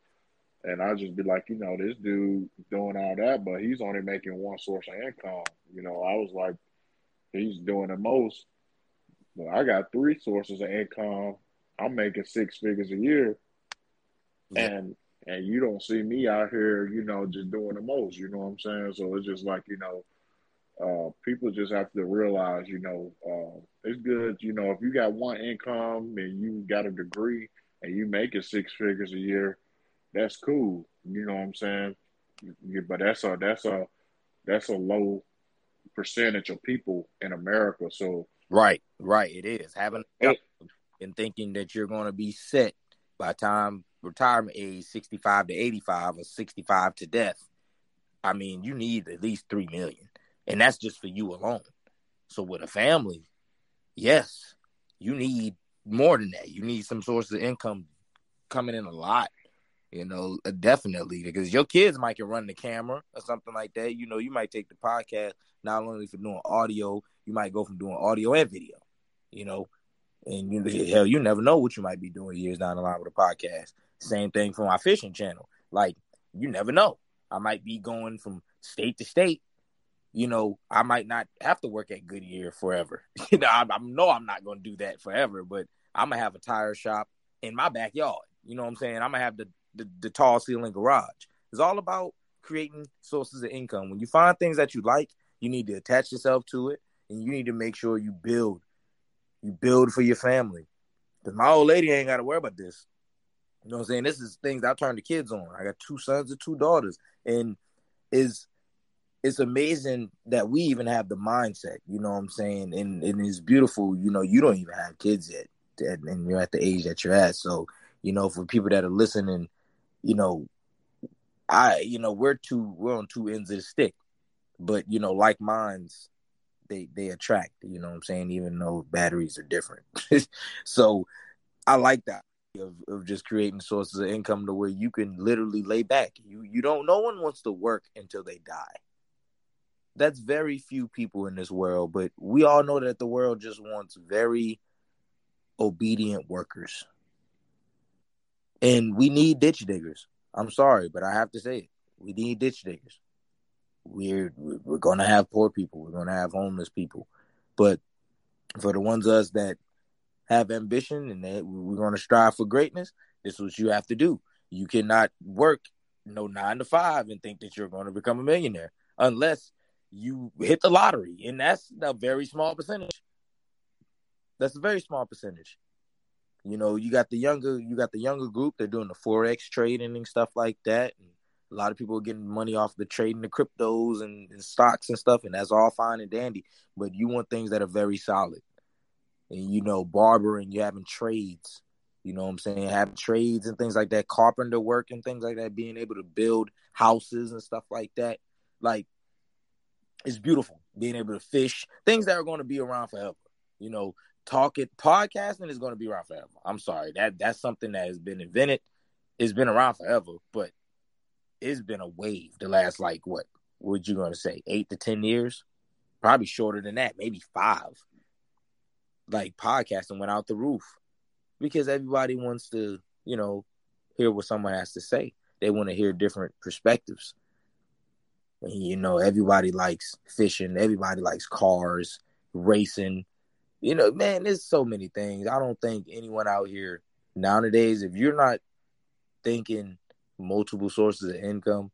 and I just be like, you know, this dude doing all that, but he's only making one source of income. You know, I was like, he's doing the most. Well, I got 3 sources of income. I'm making 6 figures a year. Yeah. And you don't see me out here, you know, just doing the most, you know what I'm saying? So it's just like, you know, people just have to realize, you know, it's good, you know, if you got one income and you got a degree and you making 6 figures a year, that's cool, you know what I'm saying? But that's a low percentage of people in America. So right, it is having and thinking that you're going to be set by time retirement age 65 to 85 or 65 to death. I mean, you need at least 3 million, and that's just for you alone. So with a family, yes, you need more than that. You need some sources of income coming in a lot, you know, definitely, because your kids might can run the camera or something like that. You know, you might take the podcast not only for doing audio, you might go from doing audio and video, you know, and hell, you never know what you might be doing years down the line with a podcast. Same thing for my fishing channel. Like, you never know. I might be going from state to state. You know, I might not have to work at Goodyear forever. You know, I know I'm not going to do that forever, but I'm going to have a tire shop in my backyard. You know what I'm saying? I'm going to have the tall ceiling garage. It's all about creating sources of income. When you find things that you like, you need to attach yourself to it, and you need to make sure you build. You build for your family. Because my old lady ain't got to worry about this. You know what I'm saying? This is things I turned the kids on. I got 2 sons and 2 daughters. And it's amazing that we even have the mindset, you know what I'm saying? And it's beautiful. You know, you don't even have kids yet, and you're at the age that you're at. So, you know, for people that are listening, you know, we're on 2 ends of the stick, but you know, like minds, they attract, you know what I'm saying? Even though batteries are different. So I like that of just creating sources of income to where you can literally lay back. You don't, no one wants to work until they die. That's very few people in this world, but we all know that the world just wants very obedient workers. And we need ditch diggers. I'm sorry, but I have to say it. We need ditch diggers. We're going to have poor people. We're going to have homeless people. But for the ones of us that have ambition and that we're going to strive for greatness, this is what you have to do. You cannot work no 9 to 5 and think that you're going to become a millionaire unless you hit the lottery. And that's a very small percentage. That's a very small percentage. You know, you got the younger group. They're doing the Forex trading and stuff like that. And a lot of people are getting money off the trading the cryptos and stocks and stuff. And that's all fine and dandy. But you want things that are very solid. And, you know, barbering, you're having trades. You know what I'm saying? Having trades and things like that. Carpenter work and things like that. Being able to build houses and stuff like that. Like, it's beautiful. Being able to fish. Things that are going to be around forever. You know, podcasting is going to be around forever. I'm sorry. That's something that has been invented. It's been around forever, but it's been a wave the last, like, what you going to say? 8 to 10 years? Probably shorter than that. Maybe 5. Like, podcasting went out the roof because everybody wants to, you know, hear what someone has to say. They want to hear different perspectives. And, you know, everybody likes fishing. Everybody likes cars, racing. You know, man, there's so many things. I don't think anyone out here nowadays, if you're not thinking multiple sources of income,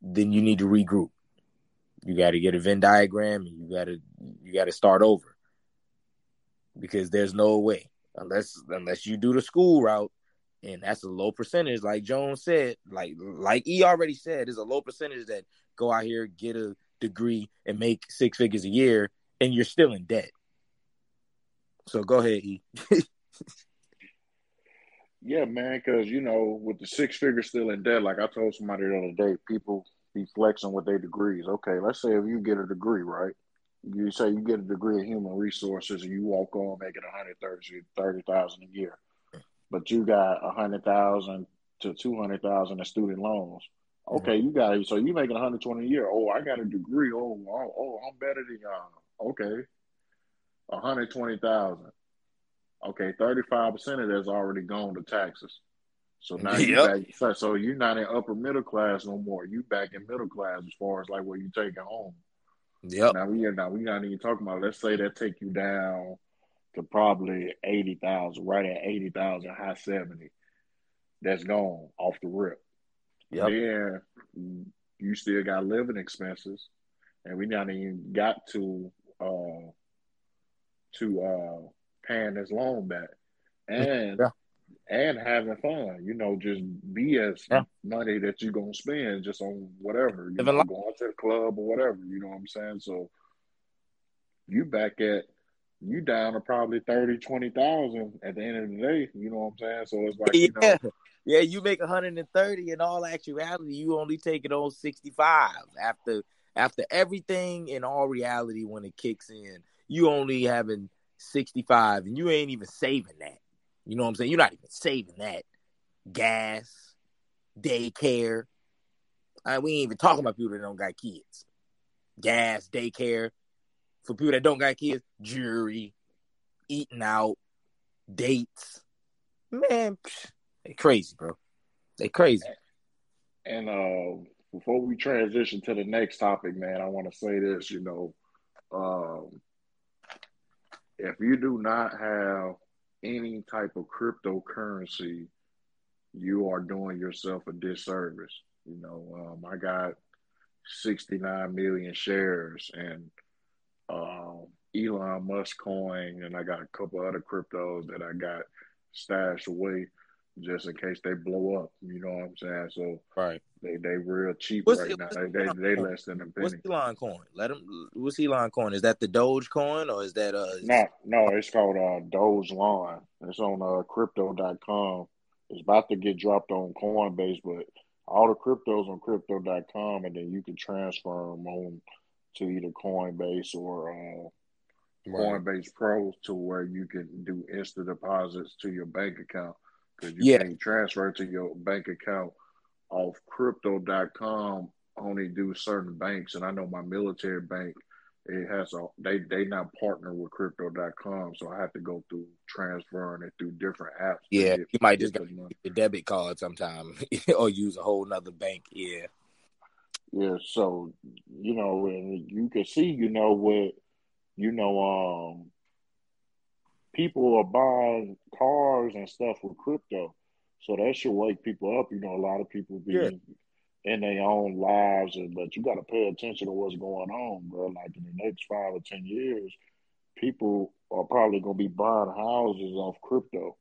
then you need to regroup. You got to get a Venn diagram and you got to start over. Because there's no way unless you do the school route, and that's a low percentage. Like Jones said, like he already said, there's a low percentage that go out here, get a degree and make 6 figures a year. And you're still in debt. So go ahead, E. Yeah, man, because, you know, with the 6 figures still in debt, like I told somebody the other day, people be flexing with their degrees. Okay, let's say if you get a degree, right? You say you get a degree in human resources and you walk on making $130,000 a year. But you got $100,000 to $200,000 in student loans. Okay, mm-hmm. So you making $120,000 a year. Oh, I got a degree. Oh, I'm better than y'all. Okay, $120,000. Okay, 35% of that's already gone to taxes. So now so you're not in upper middle class no more. You back in middle class as far as like what you taking home. Yep. Now we not even talking about. Let's say that take you down to probably 80,000, right at 80,000, high 70. That's gone off the rip. Yep. Then you still got living expenses, and we not even got to. Paying his loan back and having fun, you know, just BS money that you're gonna spend just on whatever, you know, going to the club or whatever, you know what I'm saying? So you down to probably 20,000 at the end of the day, you know what I'm saying? So it's like, you know, yeah, you make 130 in all actuality, you only take it on 65 after everything. In all reality, when it kicks in, you only having 65, and you ain't even saving that. You know what I'm saying? You're not even saving that. Gas, daycare. We ain't even talking about people that don't got kids. Gas, daycare. For people that don't got kids, jewelry, eating out, dates. Man, they crazy, bro. They crazy. And before we transition to the next topic, man, I want to say this, you know, if you do not have any type of cryptocurrency, you are doing yourself a disservice. You know, I got 69 million shares and Elon Musk coin, and I got a couple other cryptos that I got stashed away just in case they blow up. You know what I'm saying? So right. They real cheap now. They less than a penny. What's Elon coin? What's Elon coin? Is that the Doge coin or is that No, it's called DogeLine. It's on crypto.com. It's about to get dropped on Coinbase, but all the cryptos on crypto.com, and then you can transfer them on to either Coinbase or Coinbase Pro, to where you can do instant deposits to your bank account. Because you can transfer to your bank account off crypto.com. Only do certain banks, and I know my military bank, it has they not partner with crypto.com, so I have to go through transferring it through different apps. Yeah, you might just get the debit card sometime or use a whole nother bank. Yeah, so you know, and you can see, you know, with you know, people are buying cars and stuff with crypto. So that should wake people up. You know, a lot of people be in their own lives, but you got to pay attention to what's going on, bro. Like in the next 5 or 10 years, people are probably going to be buying houses off crypto.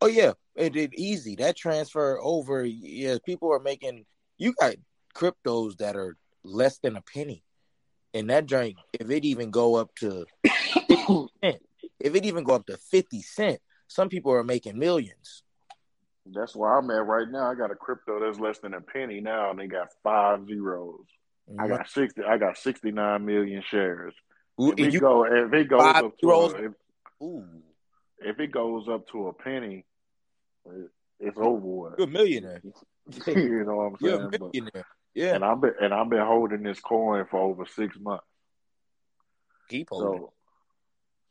Oh, yeah. It's easy. That transfer over, yeah, people are making, you got cryptos that are less than a penny. And that joint, if it even go up to 50 cents, if it even go up to 50 cents, some people are making millions. That's where I'm at right now. I got a crypto that's less than a penny now, and they got 5 zeros. Mm-hmm. I got 69 million shares. Ooh, if it goes up to a penny, it's over with. You're a millionaire. You know what I'm saying? You're a millionaire. But, yeah. And I've been holding this coin for over 6 months. Keep holding.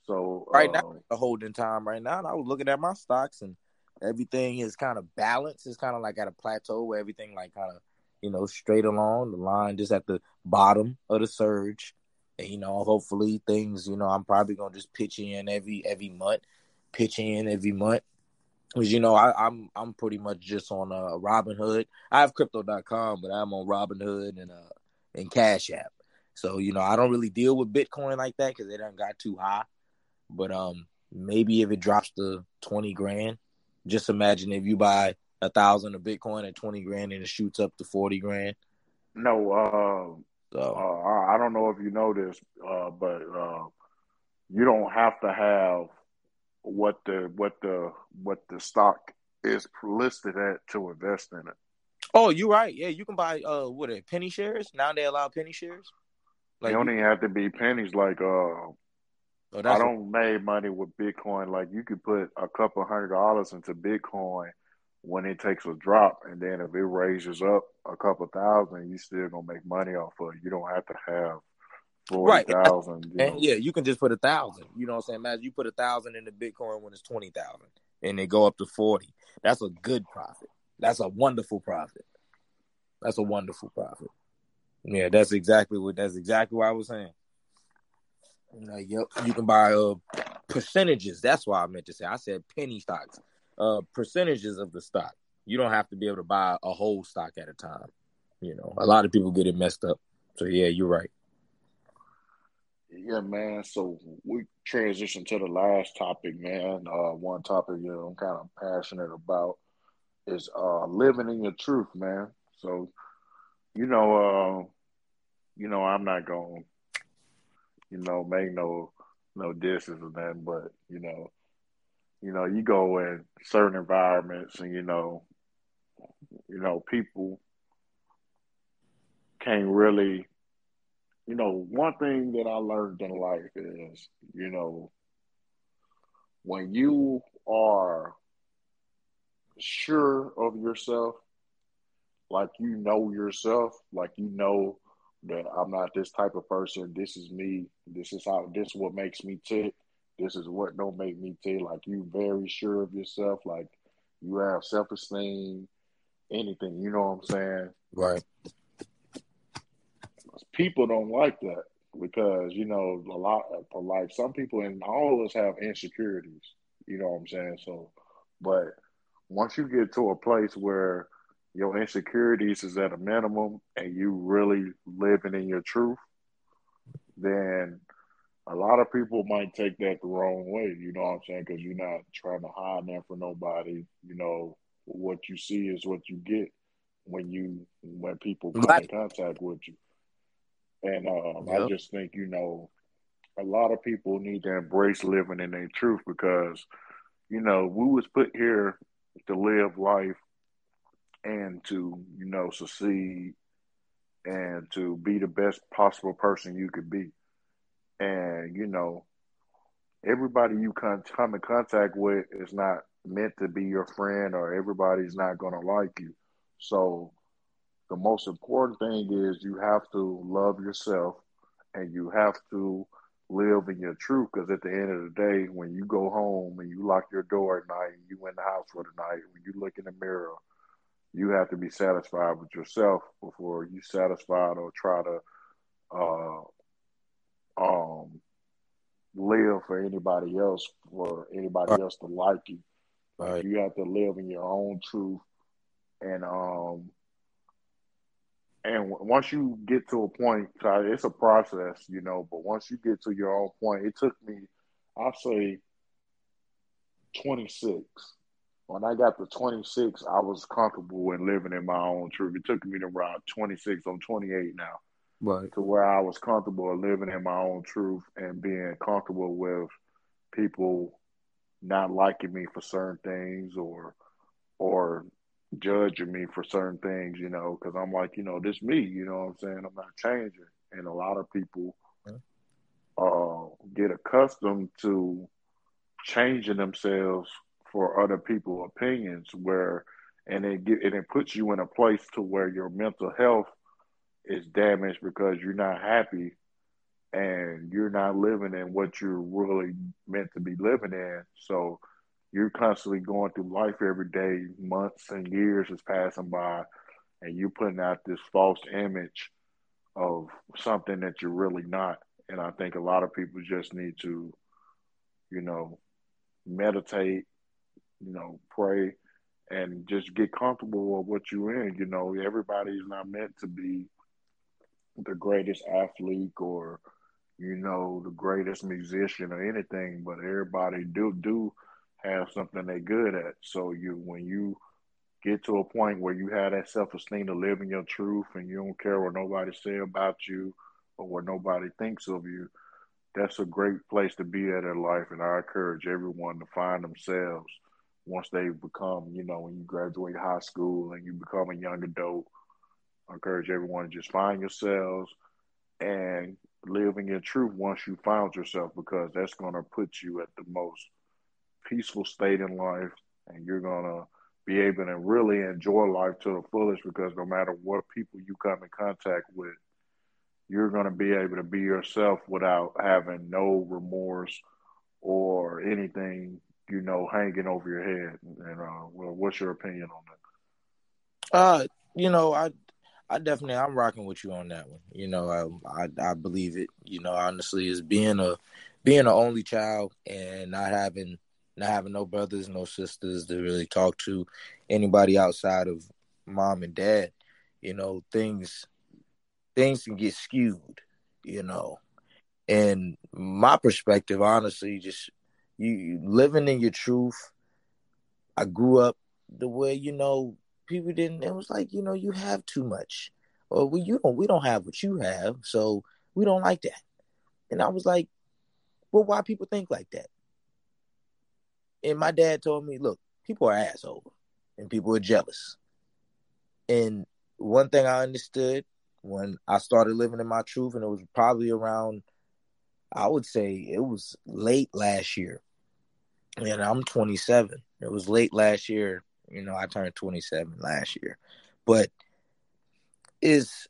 So right now, the holding time right now. And I was looking at my stocks and. Everything is kind of balanced. It's kind of like at a plateau where everything like kind of, you know, straight along the line, just at the bottom of the surge. And, you know, hopefully things, you know, I'm probably going to just pitch in every month. Because, you know, I'm pretty much just on Robinhood. I have Crypto.com, but I'm on Robinhood and Cash App. So, you know, I don't really deal with Bitcoin like that because it done got too high. But maybe if it drops to 20 grand, just imagine if you buy 1,000 of Bitcoin at 20 grand and it shoots up to 40 grand. No, I don't know if you know this, but you don't have to have what the stock is listed at to invest in it. Oh, you're right. Yeah, you can buy penny shares. Now they allow penny shares. Like, you don't even have to be pennies. Like I don't make money with Bitcoin. Like, you could put a couple $100 into Bitcoin when it takes a drop, and then if it raises up a couple thousand, you still gonna make money off of it. You don't have to have 40,000. Right. And yeah, you can just put 1,000. You know what I'm saying? Imagine you put 1,000 into Bitcoin when it's 20,000, and they go up to 40. That's a good profit. That's a wonderful profit. Yeah, that's exactly what I was saying. You can buy percentages. That's what I meant to say. I said penny stocks, percentages of the stock. You don't have to be able to buy a whole stock at a time. You know, a lot of people get it messed up. So, yeah, you're right. Yeah, man. So we transition to the last topic, man. One topic, you know, I'm kind of passionate about is living in your truth, man. So, you know, I'm not going to, you know, make no disses or nothing, but you know, you go in certain environments and you know, people can't really, you know, one thing that I learned in life is, you know, when you are sure of yourself, like you know yourself, like you know that I'm not this type of person. This is me. This is what makes me tick. This is what don't make me tick. Like, you very sure of yourself. Like, you have self-esteem, anything. You know what I'm saying? Right. People don't like that because, you know, a lot of, like, some people and all of us have insecurities. You know what I'm saying? So, but once you get to a place where your insecurities is at a minimum and you really living in your truth, then a lot of people might take that the wrong way. You know what I'm saying? Because you're not trying to hide that for nobody. You know, what you see is what you get when people come in contact with you. And I just think, you know, a lot of people need to embrace living in their truth because, you know, we was put here to live life and to, you know, succeed and to be the best possible person you could be. And, you know, everybody you come in contact with is not meant to be your friend, or everybody's not going to like you. So the most important thing is you have to love yourself and you have to live in your truth, because at the end of the day, when you go home and you lock your door at night and you in the house for the night, when you look in the mirror, you have to be satisfied with yourself before you satisfied or try to live for anybody else, for anybody right. else to like you. Right. You have to live in your own truth. And once you get to a point, it's a process, you know, but once you get to your own point, it took me, I'll say 26. When I got to 26, I was comfortable in living in my own truth. It took me to around 26. I'm 28 now. Right. To where I was comfortable living in my own truth and being comfortable with people not liking me for certain things or judging me for certain things, you know, because I'm like, you know, this me, you know what I'm saying? I'm not changing. And a lot of people get accustomed to changing themselves for other people's opinions, where and it puts you in a place to where your mental health is damaged because you're not happy and you're not living in what you're really meant to be living in. So you're constantly going through life every day, months and years is passing by, and you're putting out this false image of something that you're really not. And I think a lot of people just need to, you know, meditate, you know, pray, and just get comfortable with what you're in. You know, everybody's not meant to be the greatest athlete or, you know, the greatest musician or anything, but everybody do have something they're good at. So when you get to a point where you have that self-esteem to live in your truth and you don't care what nobody say about you or what nobody thinks of you, that's a great place to be at in life. And I encourage everyone to find themselves once they become, you know, when you graduate high school and you become a young adult. I encourage everyone to just find yourselves and live in your truth once you found yourself, because that's going to put you at the most peaceful state in life, and you're going to be able to really enjoy life to the fullest, because no matter what people you come in contact with, you're going to be able to be yourself without having no remorse or anything, you know, hanging over your head. And well, what's your opinion on that? You know, I definitely, I'm rocking with you on that one. You know, I believe it. You know, honestly, is being an only child and not having no brothers, no sisters to really talk to, anybody outside of mom and dad. You know, things can get skewed. You know, and my perspective, honestly, just you living in your truth. I grew up the way, you know. People didn't. It was like, you know, you have too much, or we don't have what you have, so we don't like that. And I was like, well, why people think like that? And my dad told me, look, people are assholes, and people are jealous. And one thing I understood when I started living in my truth, and it was probably around, I would say it was late last year, and I'm 27. It was late last year. You know, I turned 27 last year, but it's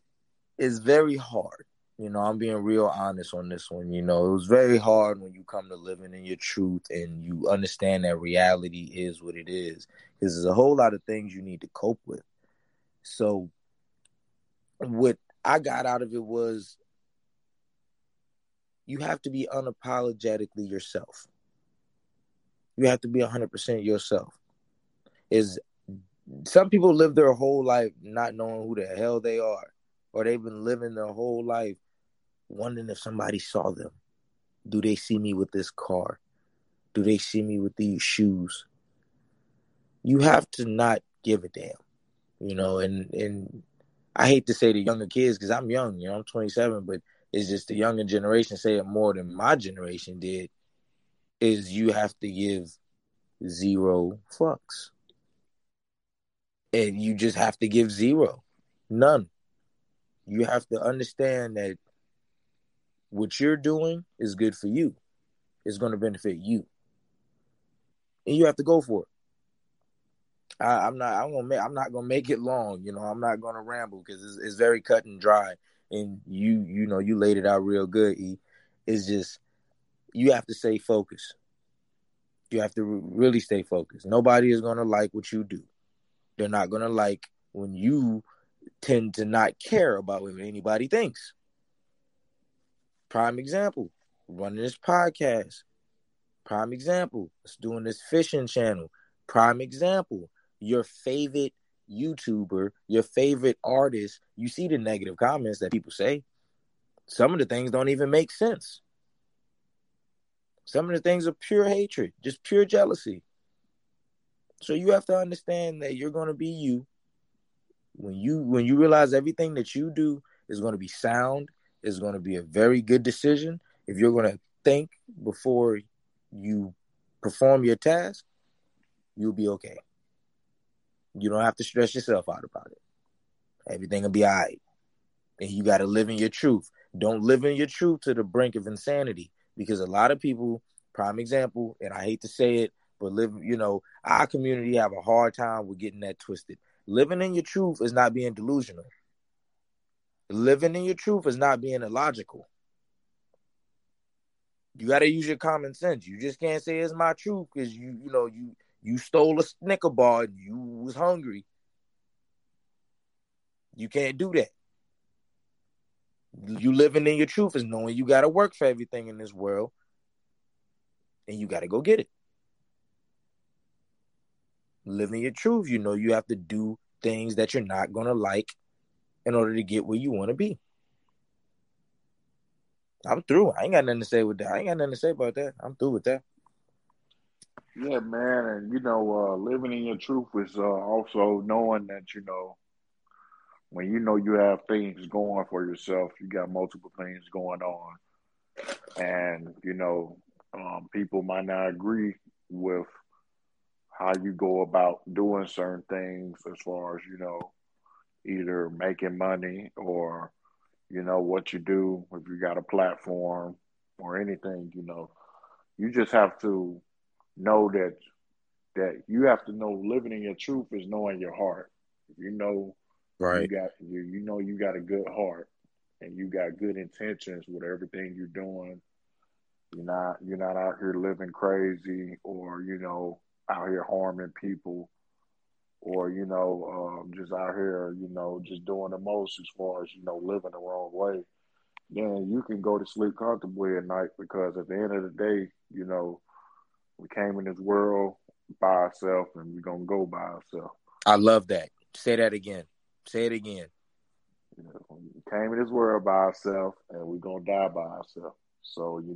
very hard. You know, I'm being real honest on this one. You know, it was very hard when you come to living in your truth and you understand that reality is what it is, because there's a whole lot of things you need to cope with. So what I got out of it was, you have to be unapologetically yourself. You have to be 100% yourself. Is some people live their whole life not knowing who the hell they are, or they've been living their whole life wondering if somebody saw them. Do they see me with this car? Do they see me with these shoes? You have to not give a damn, you know, and I hate to say the younger kids, because I'm young, you know, I'm 27, but it's just the younger generation say it more than my generation did, is you have to give zero fucks. And you just have to give zero. None. You have to understand that what you're doing is good for you. It's going to benefit you. And you have to go for it. I'm not going to make it long. You know, I'm not going to ramble, because it's very cut and dry. And you know, you laid it out real good, E. It's just, you have to stay focused. You have to really stay focused. Nobody is going to like what you do. They're not going to like when you tend to not care about what anybody thinks. Prime example, running this podcast. Prime example. It's doing this fishing channel. Prime example. Your favorite YouTuber, your favorite artist, you see the negative comments that people say. Some of the things don't even make sense. Some of the things are pure hatred, just pure jealousy. So you have to understand that you're going to be you. When you realize everything that you do is going to be sound, is going to be a very good decision. If you're going to think before you perform your task, you'll be okay. You don't have to stress yourself out about it. Everything will be all right. And you got to live in your truth. Don't live in your truth to the brink of insanity, because a lot of people, prime example, and I hate to say it, but our community have a hard time with getting that twisted. Living in your truth is not being delusional. Living in your truth is not being illogical. You got to use your common sense. You just can't say it's my truth because you stole a Snicker bar and you was hungry. You can't do that. You living in your truth is knowing you got to work for everything in this world and you got to go get it. Living your truth, you know you have to do things that you're not going to like in order to get where you want to be. I'm through. I ain't got nothing to say with that. I ain't got nothing to say about that. I'm through with that. Yeah, man. And, living in your truth is also knowing that, when you have things going for yourself, you got multiple things going on. And, people might not agree with how you go about doing certain things as far as, either making money or, what you do, if you got a platform or anything, you just have to know that you have to know living in your truth is knowing your heart. Right. You got a good heart and you got good intentions with everything you're doing. You're not out here living crazy or, out here harming people or, just out here, just doing the most as far as, living the wrong way, then you can go to sleep comfortably at night because at the end of the day, we came in this world by ourselves and we're going to go by ourselves. I love that. Say that again. Say it again. We came in this world by ourselves and we're going to die by ourselves. So, you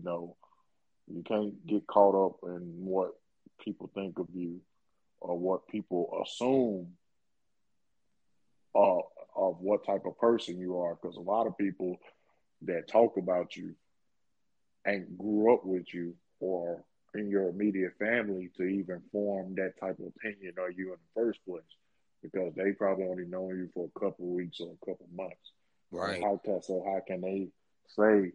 can't get caught up in what people think of you or what people assume of what type of person you are, because a lot of people that talk about you ain't grew up with you or in your immediate family to even form that type of opinion on you in the first place, because they probably only know you for a couple of weeks or a couple of months. Right. So how can they say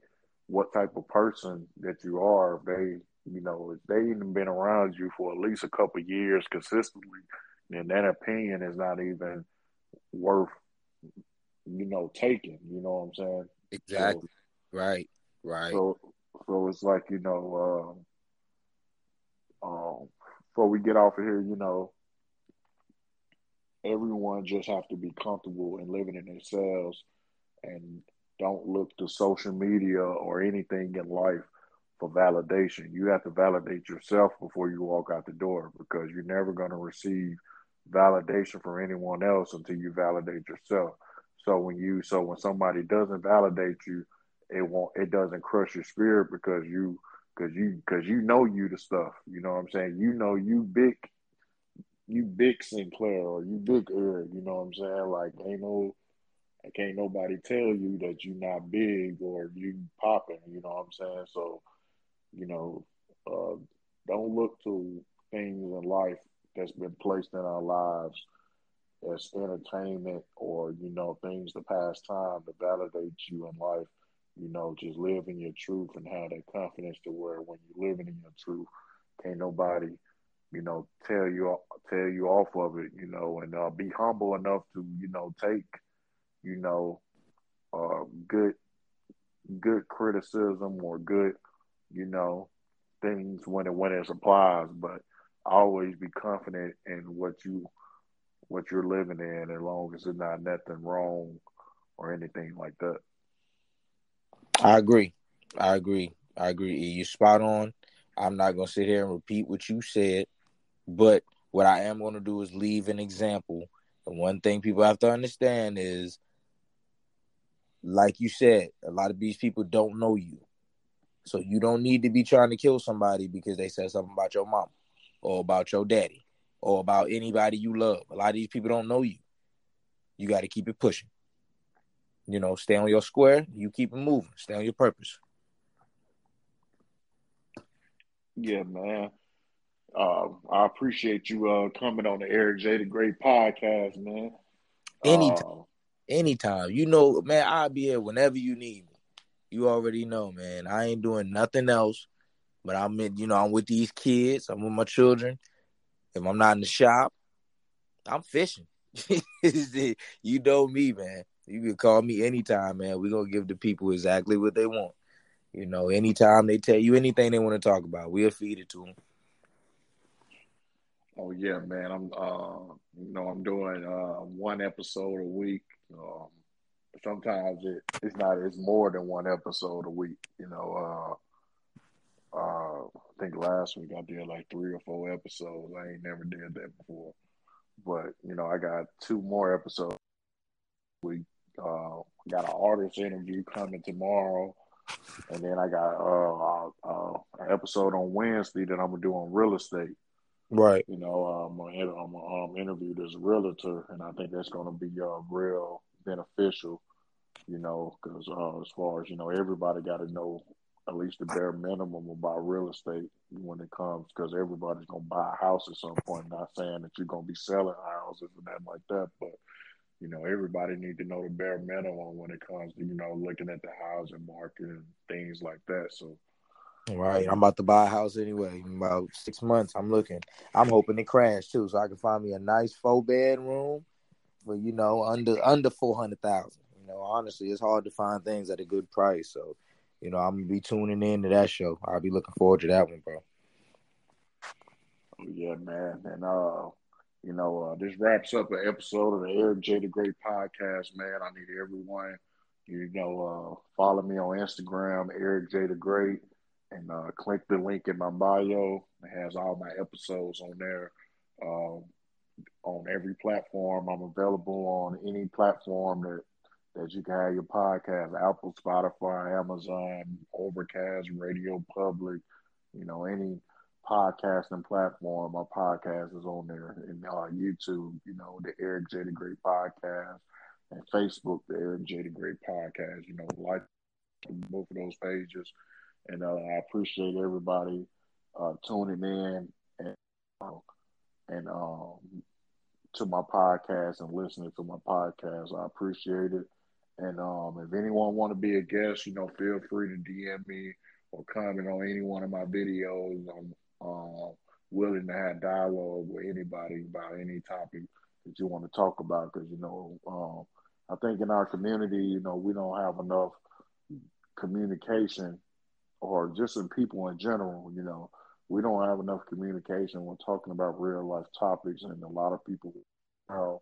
what type of person that you are if they if they even been around you for at least a couple of years consistently, then that opinion is not even worth, taking. You know what I'm saying? Exactly. So, right. So it's like, before we get off of here, everyone just have to be comfortable in living in themselves and don't look to social media or anything in life for validation. You have to validate yourself before you walk out the door, because you're never going to receive validation from anyone else until you validate yourself. So when somebody doesn't validate you, it doesn't crush your spirit, because you know you the stuff. You know what I'm saying? You big Sinclair or you big Eric. You know what I'm saying? Like can't nobody tell you that you not big or you popping. You know what I'm saying? So. Don't look to things in life that's been placed in our lives as entertainment or, things to pass time to validate you in life. Just live in your truth and have that confidence to where when you're living in your truth, can't nobody, tell you off of it, and be humble enough to, take, good criticism or good, things when it's applies, but always be confident in what you're living in, as long as there's not nothing wrong or anything like that. I agree. I agree. You're spot on. I'm not going to sit here and repeat what you said, but what I am going to do is leave an example. And one thing people have to understand is, like you said, a lot of these people don't know you. So you don't need to be trying to kill somebody because they said something about your mama or about your daddy or about anybody you love. A lot of these people don't know you. You got to keep it pushing. You know, stay on your square. You keep it moving. Stay on your purpose. Yeah, man. I appreciate you coming on the Eric J. The Great podcast, man. Anytime. You know, man, I'll be here whenever you need me. You already know, man. I ain't doing nothing else, but I'm in, you know, I'm with these kids. I'm with my children. If I'm not in the shop, I'm fishing. You know me, man. You can call me anytime, man. We're going to give the people exactly what they want. You know, anytime they tell you anything they want to talk about, we'll feed it to them. Oh, yeah, man. I'm doing one episode a week. Sometimes it's more than one episode a week. You know, I think last week I did like 3 or 4 episodes. I ain't never did that before. But, you know, I got 2 more episodes a week. Got an artist interview coming tomorrow. And then I got an episode on Wednesday that I'm going to do on real estate. Right. You know, I'm going to interview this realtor, and I think that's going to be real beneficial, you know, because as far as, you know, everybody got to know at least the bare minimum about real estate when it comes, because everybody's going to buy a house at some point. Not saying that you're going to be selling houses and that like that, but, you know, everybody need to know the bare minimum when it comes to, you know, looking at the housing market and things like that. So, right. I'm about to buy a house anyway. In about 6 months, I'm looking. I'm hoping it crashes too, so I can find me a nice 4-bedroom for, you know, under 400,000. You know, honestly, it's hard to find things at a good price. So, you know, I'm gonna be tuning in to that show. I'll be looking forward to that one, bro. Yeah, man, and you know, this wraps up an episode of the Eric J. The Great podcast, man. I need everyone, you know, follow me on Instagram, Eric J. The Great, and click the link in my bio. It has all my episodes on there. On every platform, I'm available on any platform that you can have your podcast: Apple, Spotify, Amazon, Overcast, Radio Public, you know, any podcasting platform. My podcast is on there, and YouTube, you know, the Eric J. The Great podcast, and Facebook, the Eric J. The Great podcast. You know, like both of those pages, and I appreciate everybody tuning in and to my podcast and listening to my podcast. I appreciate it, and if anyone want to be a guest, you know, feel free to DM me or comment on any one of my videos. Willing to have dialogue with anybody about any topic that you want to talk about, because, you know, I think in our community, you know, we don't have enough communication, or just in people in general, you know, we don't have enough communication when talking about real life topics, and a lot of people are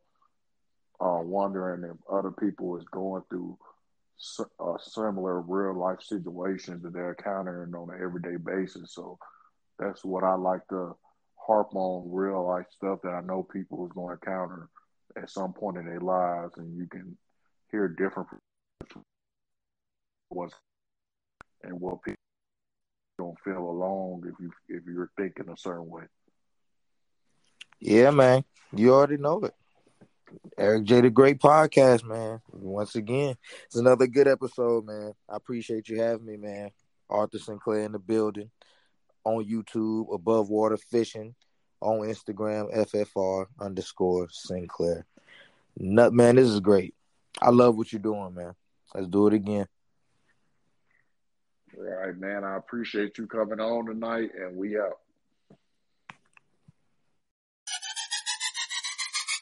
wondering if other people is going through similar real life situations that they're encountering on an everyday basis. So that's what I like to harp on, real life stuff that I know people is going to encounter at some point in their lives, and you can hear different what's and what people don't feel alone if you're thinking a certain way. Yeah, man, you already know it. Eric J. The Great podcast, man. Once again, it's another good episode, man. I appreciate you having me, man. Arthur Sinclair in the building. On YouTube, Above Water Fishing. On Instagram, FFR_Sinclair. Nut, man, this is great. I love what you're doing, man. Let's do it again. All right, man. I appreciate you coming on tonight, and we out.